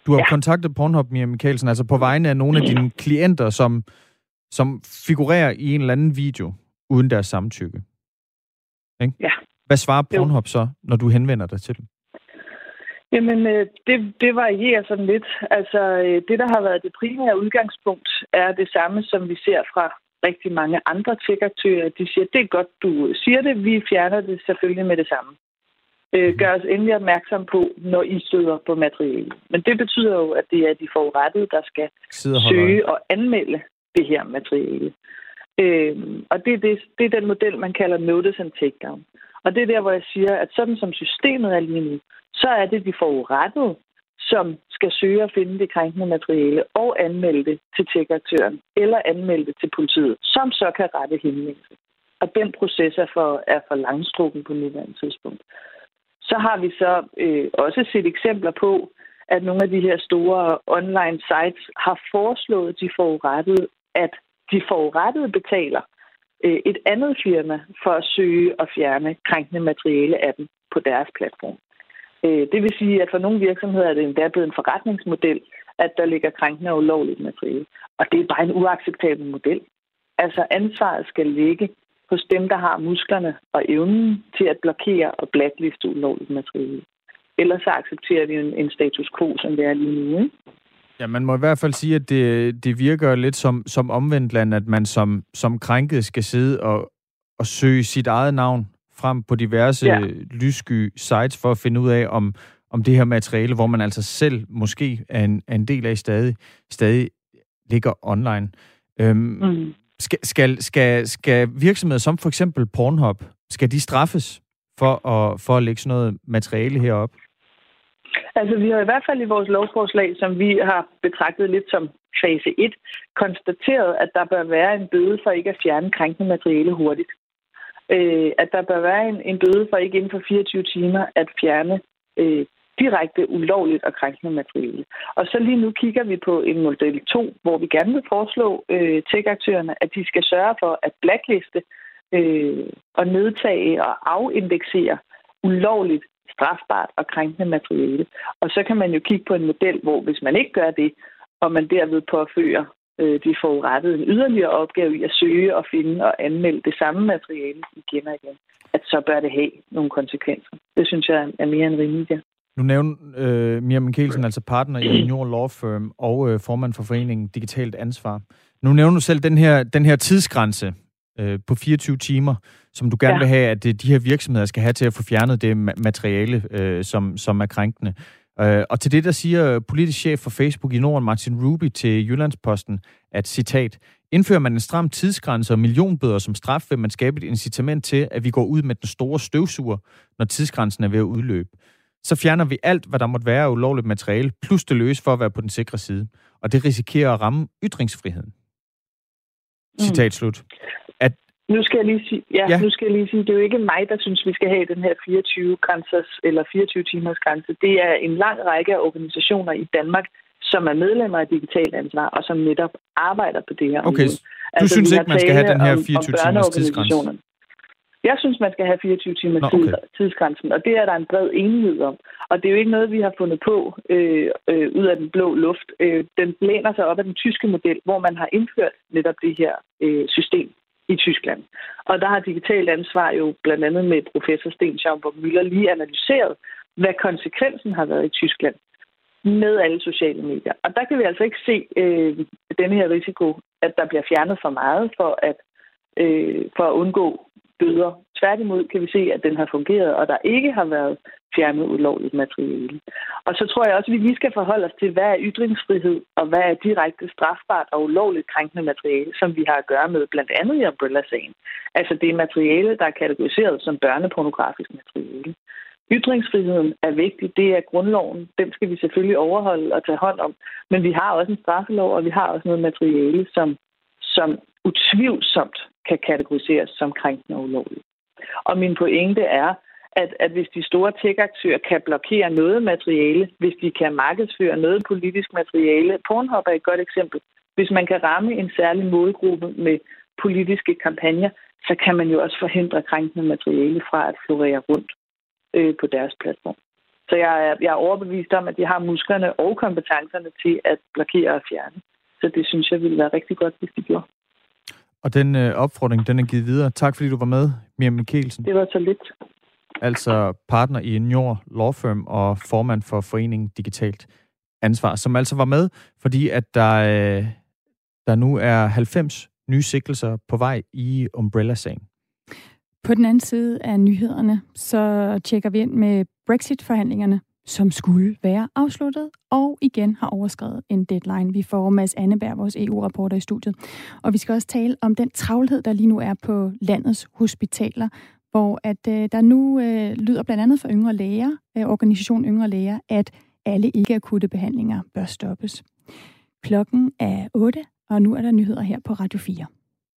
Du har ja. kontaktet Pornhub, Mia Mikkelsen, altså på vegne af nogle af dine klienter, som, som figurerer i en eller anden video uden deres samtykke. Ikke? Ja. Hvad svarer Pornhub så, når du henvender dig til dem? Jamen, det, det varierer sådan lidt. Altså, det, der har været det primære udgangspunkt, er det samme, som vi ser fra rigtig mange andre tech-aktører. De siger, det er godt, du siger det. Vi fjerner det selvfølgelig med det samme. øh, gør os endelig opmærksom på, når I støder på materiale. Men det betyder jo, at det er de forurettede, der skal søge og anmelde det her materiale. Øh, og det er, det, det er den model, man kalder notice and takedown. Og det er der, hvor jeg siger, at sådan som systemet er lige nu, så er det de forurettede, som skal søge at finde det krænkende materiale og anmelde det til tech-aktøren eller anmelde det til politiet, som så kan rette henvendelse. Og den proces er for, er for langstrukken på nuværende tidspunkt. Så har vi så øh, også set eksempler på, at nogle af de her store online sites har foreslået de forurettede, at de forurettede betaler øh, et andet firma for at søge og fjerne krænkende materiale af dem på deres platform. Det vil sige, at for nogle virksomheder er det endda blevet en forretningsmodel, at der ligger krænkende og ulovligt materiale. Og det er bare en uacceptabel model. Altså ansvaret skal ligge hos dem, der har musklerne og evnen til at blokere og blackliste ulovligt materiale. Ellers så accepterer vi en, en status quo, som det er lige nu, ikke? Ja, man må i hvert fald sige, at det, det virker lidt som, som omvendt land, at man som, som krænket skal sidde og, og søge sit eget navn frem på diverse ja. lyssky sites for at finde ud af, om, om det her materiale, hvor man altså selv måske er en, er en del af stadig, stadig ligger online. Øhm, mm. skal, skal, skal, skal virksomheder som for eksempel Pornhub, skal de straffes for at, for at lægge sådan noget materiale herop? Altså, vi har i hvert fald i vores lovforslag, som vi har betragtet lidt som fase et, konstateret, at der bør være en bøde for ikke at fjerne krænkende materiale hurtigt. Øh, at der bør være en, en bøde for ikke inden for fireogtyve timer at fjerne øh, direkte ulovligt og krænkende materiale. Og så lige nu kigger vi på en model to, hvor vi gerne vil foreslå øh, tech-aktørerne, at de skal sørge for at blackliste øh, og nedtage og afindeksere ulovligt, strafbart og krænkende materiale. Og så kan man jo kigge på en model, hvor hvis man ikke gør det, og man derved påfører de forurettede en yderligere opgave i at søge og finde og anmelde det samme materiale igen og igen, at så bør det have nogle konsekvenser. Det synes jeg er mere end rimeligt. Ja. Nu nævner øh, Mia Mikkelsen, altså partner i Njord Law Firm og øh, formand for Foreningen Digitalt Ansvar. Nu nævner du selv den her, den her tidsgrænse øh, på fireogtyve timer, som du gerne ja. vil have, at de her virksomheder skal have til at få fjernet det materiale, øh, som, som er krænkende. Og til det, der siger politisk chef for Facebook i Norden, Martin Ruby, til Jyllandsposten, at citat, indfører man en stram tidsgrænse og millionbøder som straf, vil man skabe et incitament til, at vi går ud med den store støvsuger, når tidsgrænsen er ved at udløbe. Så fjerner vi alt, hvad der måtte være af ulovligt materiale, plus det løse for at være på den sikre side. Og det risikerer at ramme ytringsfriheden. Citat slut. At Nu skal, jeg lige sige, ja, ja. nu skal jeg lige sige, det er jo ikke mig, der synes, vi skal have den her fireogtyve-timers grænse. Det er en lang række af organisationer i Danmark, som er medlemmer af Digitalt Ansvar, og som netop arbejder på det her. Okay, du altså, synes ikke, man skal have den her fireogtyve-timers tidsgrænse? Jeg synes, man skal have fireogtyve timers Nå, okay. tidsgrænsen, og det er der en bred enighed om. Og det er jo ikke noget, vi har fundet på øh, øh, ud af den blå luft. Øh, den læner sig op af den tyske model, hvor man har indført netop det her øh, system i Tyskland. Og der har Digitalt Ansvar jo blandt andet med professor Sten Schaumburg-Müller lige analyseret, hvad konsekvensen har været i Tyskland med alle sociale medier. Og der kan vi altså ikke se øh, denne her risiko, at der bliver fjernet for meget for at, øh, for at undgå bøder. Tværtimod kan vi se, at den har fungeret, og der ikke har været fjernet ulovligt materiale. Og så tror jeg også, at vi lige skal forholde os til, hvad er ytringsfrihed, og hvad er direkte strafbart og ulovligt krænkende materiale, som vi har at gøre med blandt andet i Umbrella-sagen. Altså det materiale, der er kategoriseret som børnepornografisk materiale. Ytringsfriheden er vigtig, det er grundloven, den skal vi selvfølgelig overholde og tage hånd om, men vi har også en straffelov, og vi har også noget materiale, som, som utvivlsomt kan kategoriseres som krænkende og ulovligt. Og min pointe er, at, at hvis de store tech-aktører kan blokere noget materiale, hvis de kan markedsføre noget politisk materiale, Pornhub er et godt eksempel, hvis man kan ramme en særlig målgruppe med politiske kampagner, så kan man jo også forhindre krænkende materiale fra at florere rundt øh, på deres platform. Så jeg er, jeg er overbevist om, at de har musklerne og kompetencerne til at blokere og fjerne. Så det synes jeg ville være rigtig godt, hvis de gjorde. Og den øh, opfordring, den er givet videre. Tak fordi du var med, Mia Mikkelsen. Det var så lidt. Altså partner i Njord Law Firm og formand for Foreningen Digitalt Ansvar, som altså var med, fordi at der, øh, der nu er halvfems nye sigtelser på vej i Umbrella-sagen. På den anden side af nyhederne, så tjekker vi ind med Brexit-forhandlingerne, som skulle være afsluttet, og igen har overskredet en deadline. Vi får Mads Anneberg, vores E U-rapporter, i studiet. Og vi skal også tale om den travlhed, der lige nu er på landets hospitaler, hvor at øh, der nu øh, lyder blandt andet fra Yngre Læger, øh, organisationen Yngre Læger, at alle ikke-akutte behandlinger bør stoppes. Klokken er otte, og nu er der nyheder her på Radio fire.